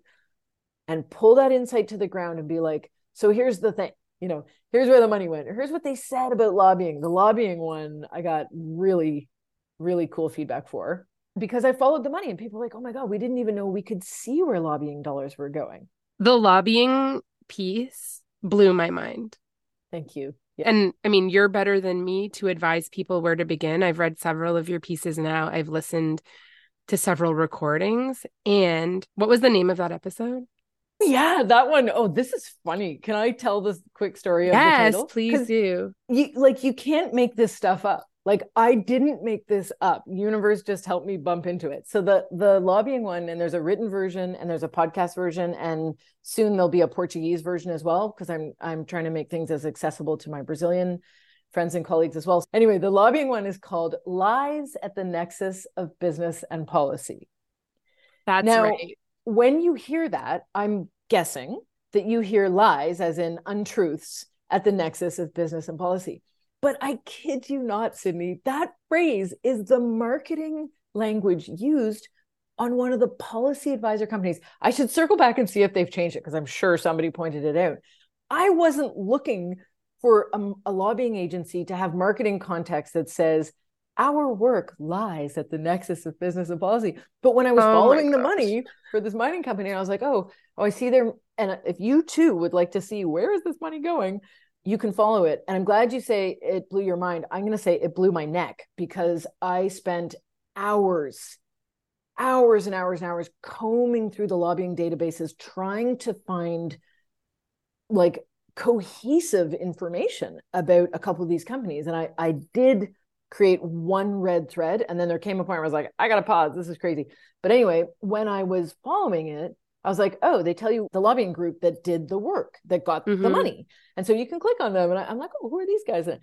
and pull that insight to the ground and be like, so here's the thing, you know, here's where the money went. Or here's what they said about lobbying. The lobbying one, I got really, really cool feedback for, because I followed the money and people were like, oh my God, we didn't even know we could see where lobbying dollars were going. The lobbying piece blew my mind. Thank you. Yeah. And I mean, you're better than me to advise people where to begin. I've read several of your pieces now. I've listened to several recordings. And what was the name of that episode? Yeah, that one. Oh, this is funny. Can I tell this quick story? Of yes, the title? Please do. You, like, you can't make this stuff up. Like, I didn't make this up. Universe just helped me bump into it. So the the lobbying one, and there's a written version and there's a podcast version, and soon there'll be a Portuguese version as well, because I'm I'm trying to make things as accessible to my Brazilian friends and colleagues as well. Anyway, the lobbying one is called Lies at the Nexus of Business and Policy. That's now, right. When you hear that, I'm guessing that you hear lies as in untruths at the nexus of business and policy. But I kid you not, Sydney, that phrase is the marketing language used on one of the policy advisor companies. I should circle back and see if they've changed it, because I'm sure somebody pointed it out. I wasn't looking for a, a lobbying agency to have marketing context that says, our work lies at the nexus of business and policy. But when I was oh following the money for this mining company, I was like, oh, oh, I see there. And if you too would like to see where is this money going, you can follow it. And I'm glad you say it blew your mind. I'm going to say it blew my neck, because I spent hours, hours and hours and hours combing through the lobbying databases, trying to find like cohesive information about a couple of these companies. And I, I did create one red thread. And then there came a point where I was like, I got to pause. This is crazy. But anyway, when I was following it, I was like, oh, they tell you the lobbying group that did the work, that got mm-hmm. the money. And so you can click on them. And I, I'm like, oh, who are these guys? And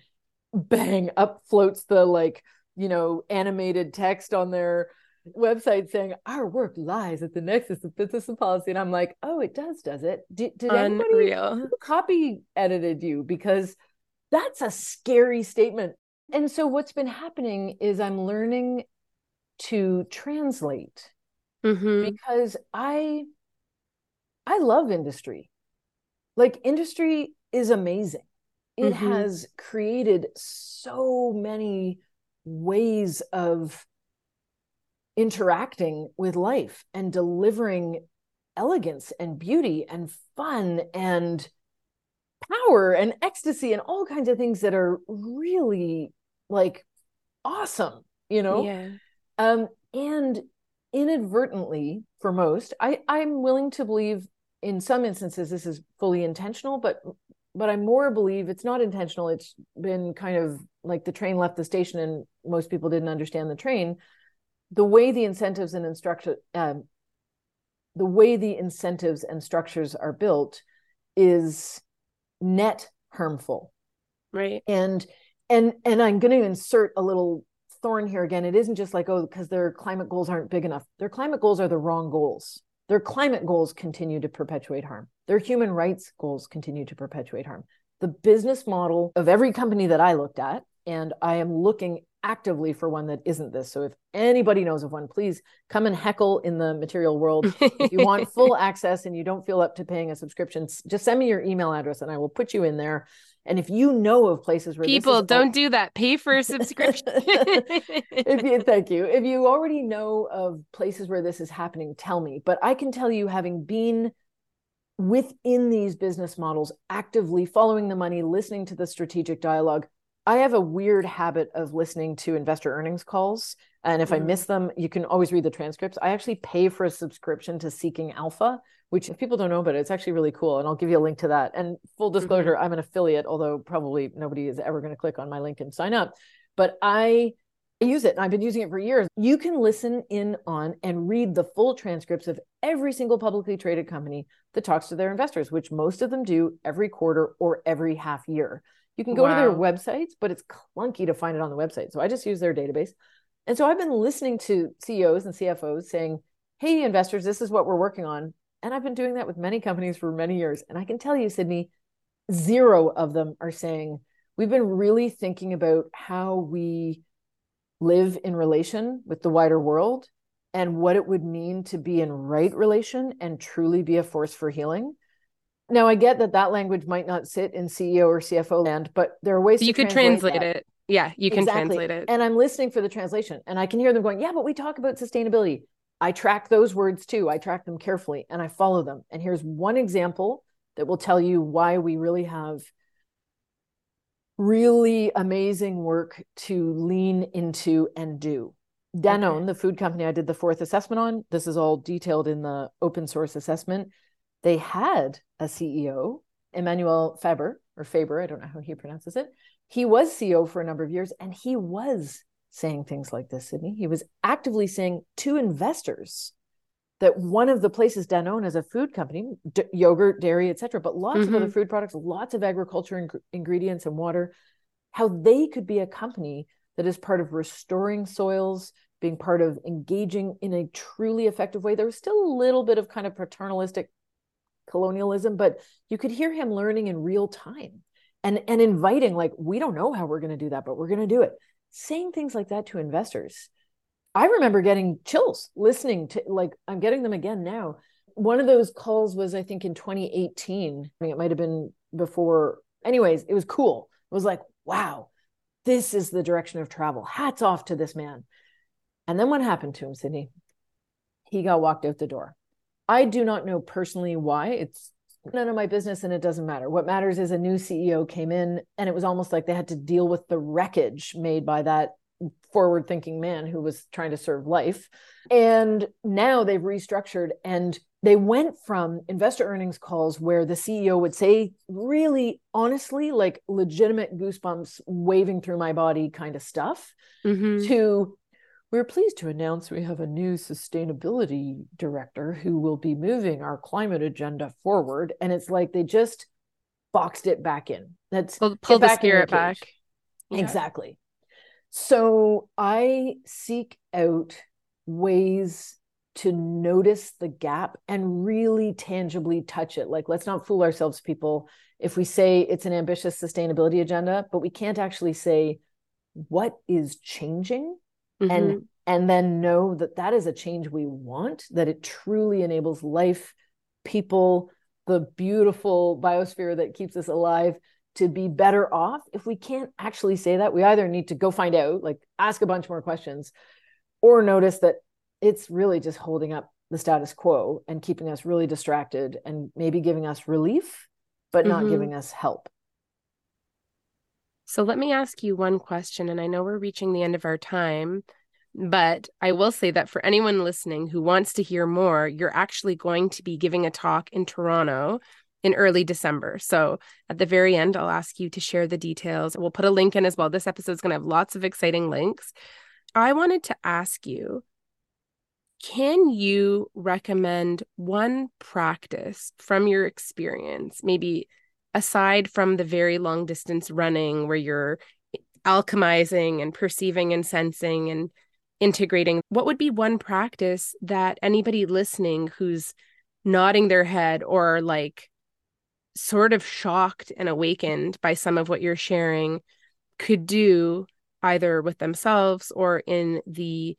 bang, up floats the, like, you know, animated text on their website saying, our work lies at the nexus of business and policy. And I'm like, oh, it does, does it? Did, did anybody who copy edited you? Because that's a scary statement. And so what's been happening is I'm learning to translate mm-hmm. because I... I love industry. Like, industry is amazing. It mm-hmm. has created so many ways of interacting with life and delivering elegance and beauty and fun and power and ecstasy and all kinds of things that are really like awesome, you know? Yeah. Um, and inadvertently for most, I, I'm willing to believe in some instances this is fully intentional, but but I more believe it's not intentional. It's been kind of like the train left the station and most people didn't understand the train. The way the incentives and instruction, um, the way the incentives and structures are built is net harmful. Right. And, and, and I'm going to insert a little thorn here again. It isn't just like, oh, because their climate goals aren't big enough. Their climate goals are the wrong goals. Their climate goals continue to perpetuate harm. Their human rights goals continue to perpetuate harm. The business model of every company that I looked at, and I am looking actively for one that isn't this. So if anybody knows of one, please come and heckle in the material world. If you want full access and you don't feel up to paying a subscription, just send me your email address and I will put you in there. And if you know of places where people don't do that, pay for a subscription. if you, thank you. If you already know of places where this is happening, tell me. But I can tell you, having been within these business models, actively following the money, listening to the strategic dialogue, I have a weird habit of listening to investor earnings calls. And if mm. I miss them, you can always read the transcripts. I actually pay for a subscription to Seeking Alpha, which if people don't know about it, it's actually really cool. And I'll give you a link to that. And full disclosure, mm-hmm. I'm an affiliate, although probably nobody is ever going to click on my link and sign up. But I use it and I've been using it for years. You can listen in on and read the full transcripts of every single publicly traded company that talks to their investors, which most of them do every quarter or every half year. You can go wow. to their websites, but it's clunky to find it on the website. So I just use their database. And so I've been listening to C E Os and C F Os saying, hey, investors, this is what we're working on. And I've been doing that with many companies for many years. And I can tell you, Sydney, zero of them are saying, we've been really thinking about how we live in relation with the wider world and what it would mean to be in right relation and truly be a force for healing. Now, I get that that language might not sit in C E O or C F O land, but there are ways you to could translate, translate it. Yeah, you can exactly. translate it. And I'm listening for the translation and I can hear them going, yeah, but we talk about sustainability. I track those words too. I track them carefully and I follow them. And here's one example that will tell you why we really have really amazing work to lean into and do. Danone, okay. the food company I did the fourth assessment on, this is all detailed in the open source assessment. They had a C E O, Emmanuel Faber, or Faber, I don't know how he pronounces it. He was C E O for a number of years, and he was saying things like this, Sydney. He was actively saying to investors that one of the places Danone as a food company, d- yogurt, dairy, et cetera, but lots mm-hmm. of other food products, lots of agriculture ing- ingredients and water, how they could be a company that is part of restoring soils, being part of engaging in a truly effective way. There was still a little bit of kind of paternalistic colonialism, but you could hear him learning in real time and, and inviting, like, we don't know how we're going to do that, but we're going to do it. Saying things like that to investors. I remember getting chills listening to, like, I'm getting them again now. One of those calls was, I think, in twenty eighteen. I mean, it might have been before. Anyways, it was cool. It was like, wow, this is the direction of travel. Hats off to this man. And then what happened to him, Sydney? He got walked out the door. I do not know personally why. It's none of my business and it doesn't matter. What matters is a new C E O came in and it was almost like they had to deal with the wreckage made by that forward-thinking man who was trying to serve life. And now they've restructured and they went from investor earnings calls where the C E O would say really honestly, like legitimate goosebumps waving through my body kind of stuff mm-hmm. to... We're pleased to announce we have a new sustainability director who will be moving our climate agenda forward. And it's like they just boxed it back in. That's pull, pull the spirit back. Yeah. Exactly. So I seek out ways to notice the gap and really tangibly touch it. Like, let's not fool ourselves, people. If we say it's an ambitious sustainability agenda, but we can't actually say what is changing. Mm-hmm. And and then know that that is a change we want, that it truly enables life, people, the beautiful biosphere that keeps us alive to be better off. If we can't actually say that, we either need to go find out, like ask a bunch more questions, or notice that it's really just holding up the status quo and keeping us really distracted and maybe giving us relief but not mm-hmm. giving us help. So let me ask you one question, and I know we're reaching the end of our time, but I will say that for anyone listening who wants to hear more, you're actually going to be giving a talk in Toronto in early December. So at the very end, I'll ask you to share the details. We'll put a link in as well. This episode is going to have lots of exciting links. I wanted to ask you, can you recommend one practice from your experience, maybe aside from the very long distance running where you're alchemizing and perceiving and sensing and integrating, what would be one practice that anybody listening who's nodding their head or like sort of shocked and awakened by some of what you're sharing could do either with themselves or in the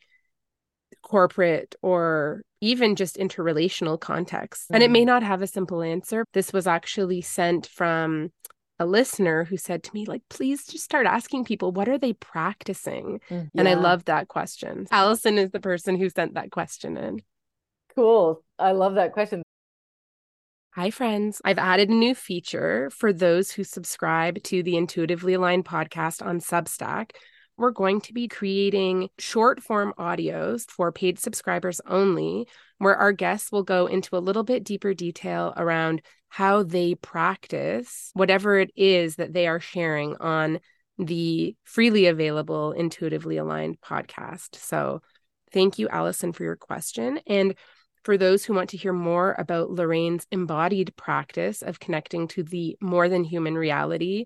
corporate or even just interrelational context? And it may not have a simple answer. This was actually sent from a listener who said to me, like, please just start asking people, what are they practicing? Yeah. And I love that question. Allison is the person who sent that question in. Cool. I love that question. Hi, friends. I've added a new feature for those who subscribe to the Intuitively Aligned podcast on Substack. We're going to be creating short form audios for paid subscribers only, where our guests will go into a little bit deeper detail around how they practice whatever it is that they are sharing on the freely available Intuitively Aligned podcast. So thank you, Allison, for your question. And for those who want to hear more about Lorraine's embodied practice of connecting to the more than human reality,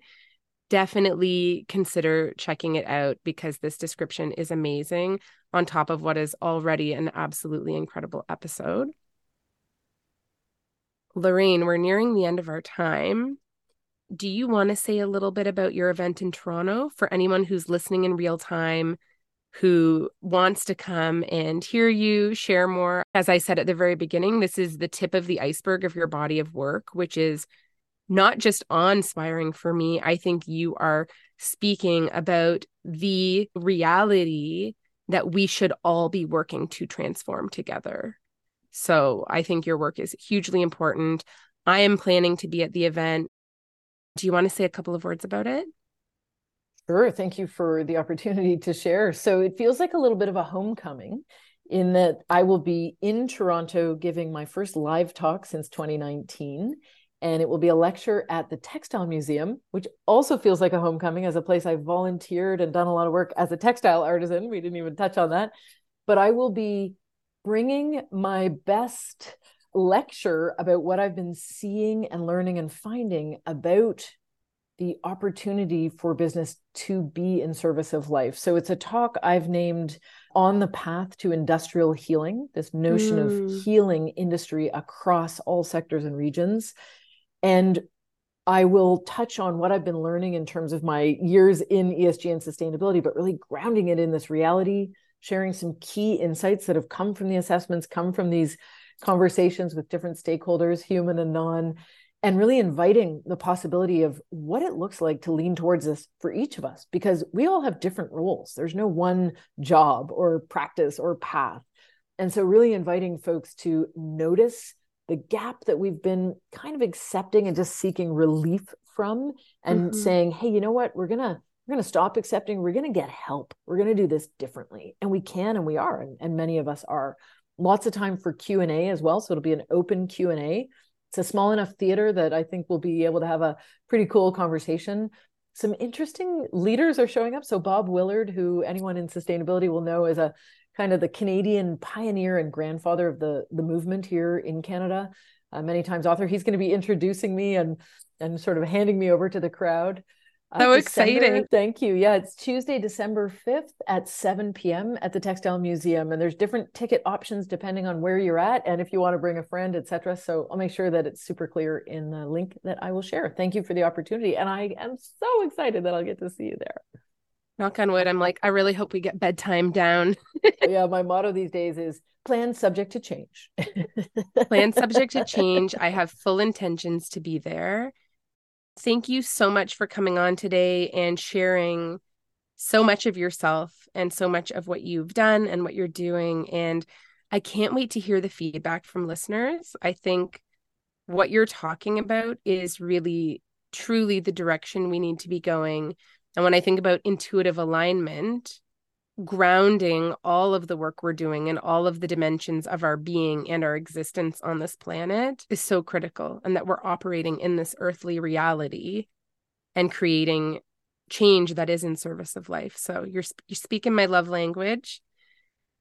definitely consider checking it out because this description is amazing on top of what is already an absolutely incredible episode. Lorraine, we're nearing the end of our time. Do you want to say a little bit about your event in Toronto for anyone who's listening in real time who wants to come and hear you share more? As I said at the very beginning, this is the tip of the iceberg of your body of work, which is not just awe-inspiring for me. I think you are speaking about the reality that we should all be working to transform together. So I think your work is hugely important. I am planning to be at the event. Do you want to say a couple of words about it? Sure. Thank you for the opportunity to share. So it feels like a little bit of a homecoming in that I will be in Toronto giving my first live talk since twenty nineteen. And it will be a lecture at the Textile Museum, which also feels like a homecoming as a place I volunteered and done a lot of work as a textile artisan. We didn't even touch on that. But I will be bringing my best lecture about what I've been seeing and learning and finding about the opportunity for business to be in service of life. So it's a talk I've named On the Path to Industrial Healing, this notion mm. of healing industry across all sectors and regions. And I will touch on what I've been learning in terms of my years in E S G and sustainability, but really grounding it in this reality, sharing some key insights that have come from the assessments, come from these conversations with different stakeholders, human and non, and really inviting the possibility of what it looks like to lean towards this for each of us, because we all have different roles. There's no one job or practice or path. And so really inviting folks to notice the gap that we've been kind of accepting and just seeking relief from and mm-hmm. saying, hey, you know what, we're going to, we're going to stop accepting. We're going to get help. We're going to do this differently. And we can, and we are, and, and many of us are. Lots of time for Q and A as well. So it'll be an open Q and A. It's a small enough theater that I think we'll be able to have a pretty cool conversation. Some interesting leaders are showing up. So Bob Willard, who anyone in sustainability will know as a kind of the Canadian pioneer and grandfather of the, the movement here in Canada, uh, many times author. He's going to be introducing me and and sort of handing me over to the crowd. Uh, so December, exciting. Thank you. Yeah, it's Tuesday, December fifth at seven p.m. at the Textile Museum. And there's different ticket options depending on where you're at and if you want to bring a friend, et cetera. So I'll make sure that it's super clear in the link that I will share. Thank you for the opportunity. And I am so excited that I'll get to see you there. Knock on wood. I'm like, I really hope we get bedtime down. Yeah, my motto these days is plan subject to change. Plan subject to change. I have full intentions to be there. Thank you so much for coming on today and sharing so much of yourself and so much of what you've done and what you're doing. And I can't wait to hear the feedback from listeners. I think what you're talking about is really truly the direction we need to be going. And when I think about intuitive alignment, grounding all of the work we're doing and all of the dimensions of our being and our existence on this planet is so critical, and that we're operating in this earthly reality and creating change that is in service of life. So you're, you're speaking my love language,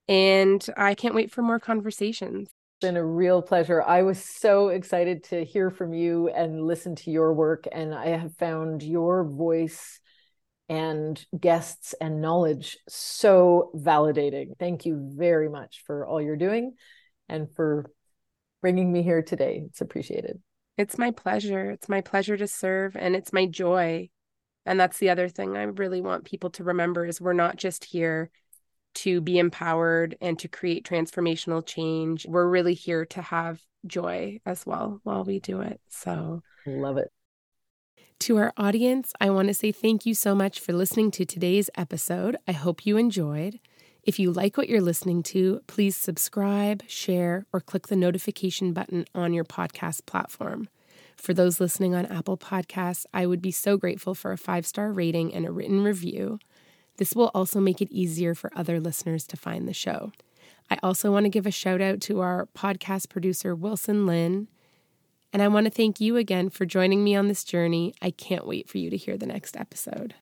and I can't wait for more conversations. It's been a real pleasure. I was so excited to hear from you and listen to your work, and I have found your voice and guests and knowledge so validating. Thank you very much for all you're doing and for bringing me here today. It's appreciated. It's my pleasure. It's my pleasure to serve, and it's my joy. And that's the other thing I really want people to remember is we're not just here to be empowered and to create transformational change. We're really here to have joy as well while we do it. So love it. To our audience, I want to say thank you so much for listening to today's episode. I hope you enjoyed. If you like what you're listening to, please subscribe, share, or click the notification button on your podcast platform. For those listening on Apple Podcasts, I would be so grateful for a five-star rating and a written review. This will also make it easier for other listeners to find the show. I also want to give a shout out to our podcast producer, Wilson Lynn. And I want to thank you again for joining me on this journey. I can't wait for you to hear the next episode.